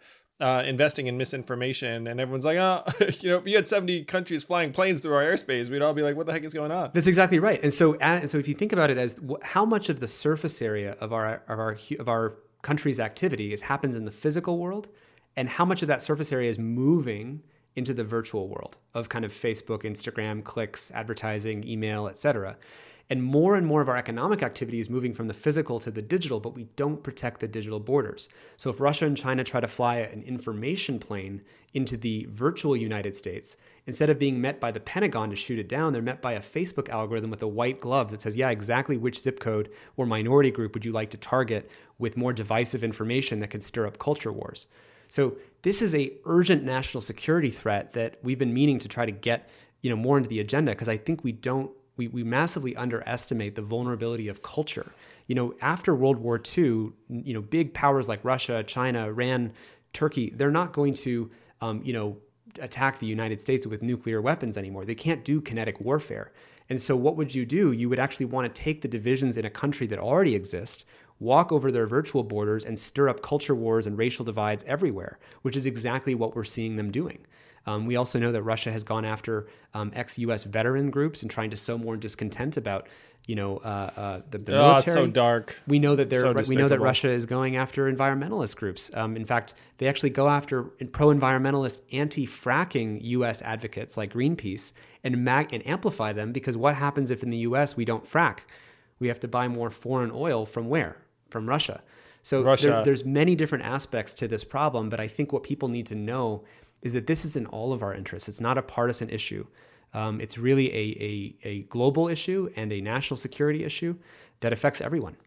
investing in misinformation, and everyone's like, if you had 70 countries flying planes through our airspace, we'd all be like, what the heck is going on? That's exactly right. And so, if you think about it as how much of the surface area of our country's activity happens in the physical world, and how much of that surface area is moving into the virtual world of kind of Facebook, Instagram, clicks, advertising, email, etc. And more of our economic activity is moving from the physical to the digital, but we don't protect the digital borders. So if Russia and China try to fly an information plane into the virtual United States, instead of being met by the Pentagon to shoot it down, they're met by a Facebook algorithm with a white glove that says, yeah, exactly which zip code or minority group would you like to target with more divisive information that could stir up culture wars. So this is an urgent national security threat that we've been meaning to try to get, you know, more into the agenda, because I think we massively underestimate the vulnerability of culture. You know, after World War II, you know, big powers like Russia, China, Iran, Turkey, they're not going to, you know, attack the United States with nuclear weapons anymore. They can't do kinetic warfare. And so what would you do? You would actually want to take the divisions in a country that already exist, walk over their virtual borders, and stir up culture wars and racial divides everywhere, which is exactly what we're seeing them doing. We also know that Russia has gone after ex-U.S. veteran groups and trying to sow more discontent about, you know, the military. Oh, it's so dark. We know that we know that Russia is going after environmentalist groups. In fact, they actually go after pro-environmentalist, anti-fracking U.S. advocates like Greenpeace and amplify them, because what happens if in the U.S. we don't frack? We have to buy more foreign oil from where? From Russia. So there's many different aspects to this problem, but I think what people need to know is that this is in all of our interests. It's not a partisan issue. It's really a global issue and a national security issue that affects everyone.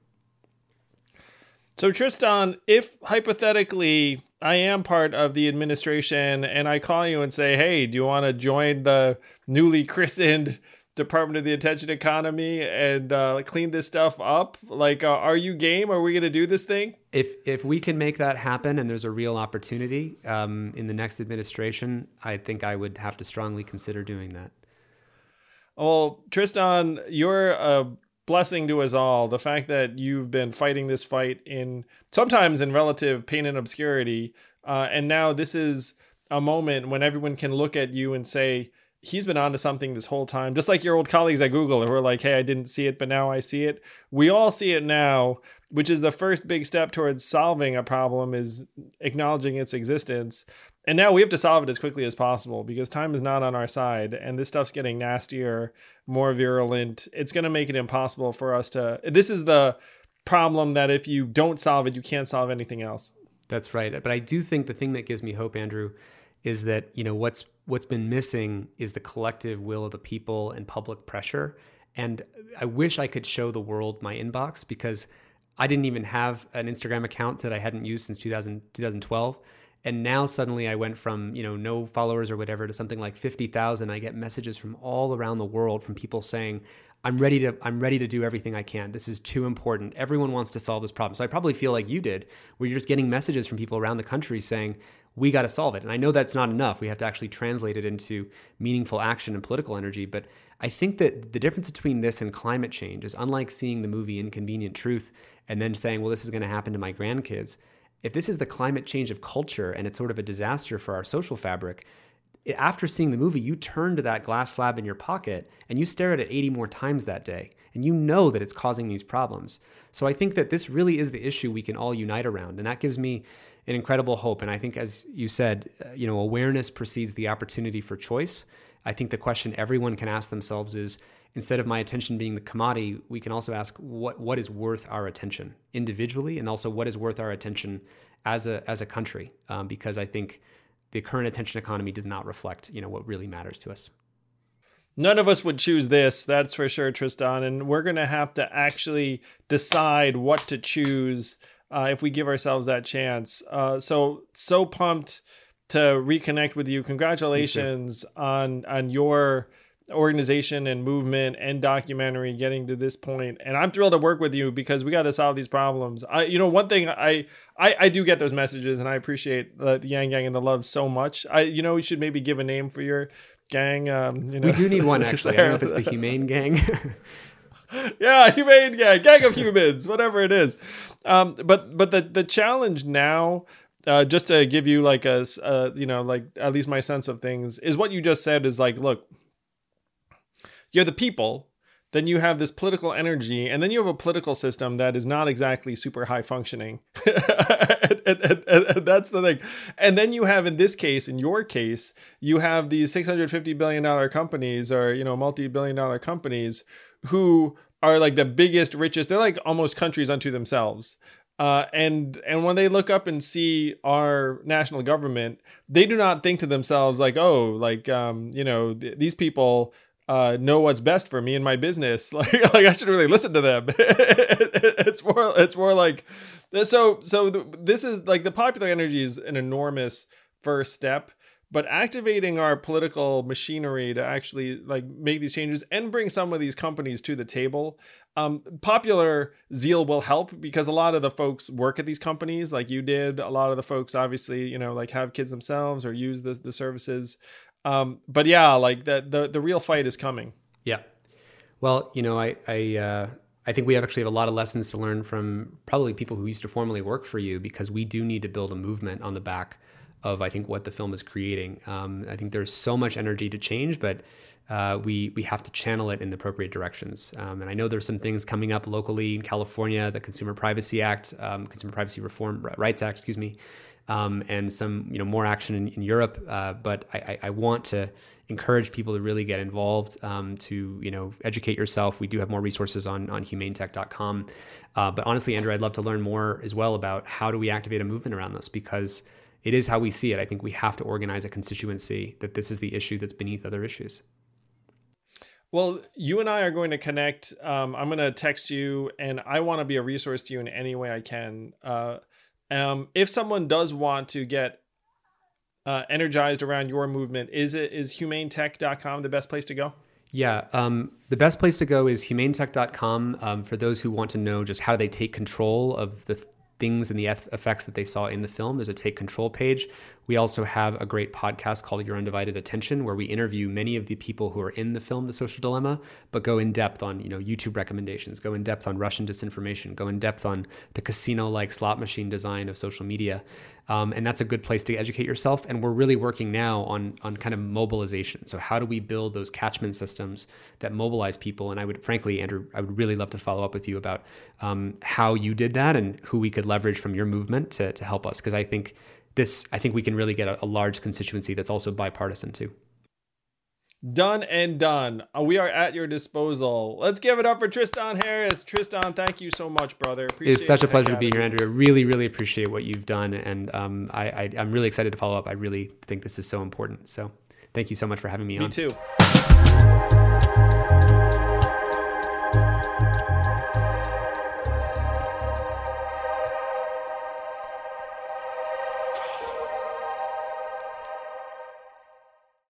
So Tristan, if hypothetically I am part of the administration and I call you and say, hey, do you want to join the newly christened Department of the Attention Economy and clean this stuff up? Like, are you game? Are we going to do this thing? If we can make that happen, and there's a real opportunity in the next administration, I think I would have to strongly consider doing that. Well, Tristan, you're a blessing to us all. The fact that you've been fighting this fight sometimes in relative pain and obscurity, and now this is a moment when everyone can look at you and say, he's been onto something this whole time, just like your old colleagues at Google who are like, hey, I didn't see it, but now I see it. We all see it now, which is the first big step towards solving a problem, is acknowledging its existence. And now we have to solve it as quickly as possible, because time is not on our side. And this stuff's getting nastier, more virulent. It's going to make it impossible for us to... This is the problem that if you don't solve it, you can't solve anything else. That's right. But I do think the thing that gives me hope, Andrew, is that, you know, what's been missing is the collective will of the people and public pressure. And I wish I could show the world my inbox, because I didn't even have an Instagram account that I hadn't used since 2012. And now suddenly I went from, you know, no followers or whatever to something like 50,000. I get messages from all around the world from people saying, I'm ready to do everything I can. This is too important. Everyone wants to solve this problem. So I probably feel like you did, where you're just getting messages from people around the country saying, we got to solve it. And I know that's not enough. We have to actually translate it into meaningful action and political energy. But I think that the difference between this and climate change is, unlike seeing the movie Inconvenient Truth and then saying, well, this is going to happen to my grandkids. If this is the climate change of culture and it's sort of a disaster for our social fabric, after seeing the movie, you turn to that glass slab in your pocket and you stare at it 80 more times that day. And you know that it's causing these problems. So I think that this really is the issue we can all unite around. And that gives me an incredible hope. And I think, as you said, you know, awareness precedes the opportunity for choice. I think the question everyone can ask themselves is, instead of my attention being the commodity, we can also ask what is worth our attention individually, and also what is worth our attention as a country, because I think the current attention economy does not reflect, you know, what really matters to us. None of us would choose this, that's for sure, Tristan. And we're going to have to actually decide what to choose if we give ourselves that chance. So pumped to reconnect with you. Congratulations on your organization and movement and documentary getting to this point. And I'm thrilled to work with you, because we got to solve these problems. One thing, I do get those messages, and I appreciate the Yang Gang and the love so much. You should maybe give a name for your gang. We do need one, actually. I don't know if it's the Humane Gang. Yeah, Humane Gang, Gang of Humans, whatever it is. But the challenge now, just to give you like at least my sense of things, is what you just said is like, look, you're the people, then you have this political energy, and then you have a political system that is not exactly super high functioning. and that's the thing. And then you have, in your case, you have these $650 billion companies, or multi-billion dollar companies, who are like the biggest, richest. They're like almost countries unto themselves. And when they look up and see our national government, they do not think to themselves like, oh, like, you know, these people know what's best for me and my business. Like I should really listen to them. It's more like, this is like the popular energy is an enormous first step. But activating our political machinery to actually like make these changes and bring some of these companies to the table, popular zeal will help, because a lot of the folks work at these companies like you did. A lot of the folks obviously, you know, like have kids themselves or use the services. But yeah, like the real fight is coming. Yeah. Well, you know, I think we actually have a lot of lessons to learn from probably people who used to formerly work for you, because we do need to build a movement on the back of, I think, what the film is creating. I think there's so much energy to change, but we have to channel it in the appropriate directions. And I know there's some things coming up locally in California, the Consumer Privacy Reform Rights Act, excuse me, and some, you know, more action in Europe. But I want to encourage people to really get involved, to, you know, educate yourself. We do have more resources on HumaneTech.com. But honestly, Andrew, I'd love to learn more as well about how do we activate a movement around this, because it is how we see it. I think we have to organize a constituency that this is the issue that's beneath other issues. Well, you and I are going to connect. I'm going to text you, and I want to be a resource to you in any way I can. If someone does want to get energized around your movement, is HumaneTech.com the best place to go? Yeah. The best place to go is HumaneTech.com, for those who want to know just how they take control of the things and the effects that they saw in the film. There's a take control page. We also have a great podcast called Your Undivided Attention, where we interview many of the people who are in the film, The Social Dilemma, but go in depth on, you know, YouTube recommendations, go in depth on Russian disinformation, go in depth on the casino-like slot machine design of social media. And that's a good place to educate yourself. And we're really working now on kind of mobilization. So how do we build those catchment systems that mobilize people? And I would, frankly, Andrew, I would really love to follow up with you about how you did that and who we could leverage from your movement to help us. Because I think we can really get a large constituency that's also bipartisan too. Done and done. We are at your disposal. Let's give it up for Tristan Harris. Tristan, thank you so much, brother. Appreciate it's such a pleasure to be here, Andrew. I really, really appreciate what you've done. And I'm really excited to follow up. I really think this is so important. So thank you so much for having me on. Me too.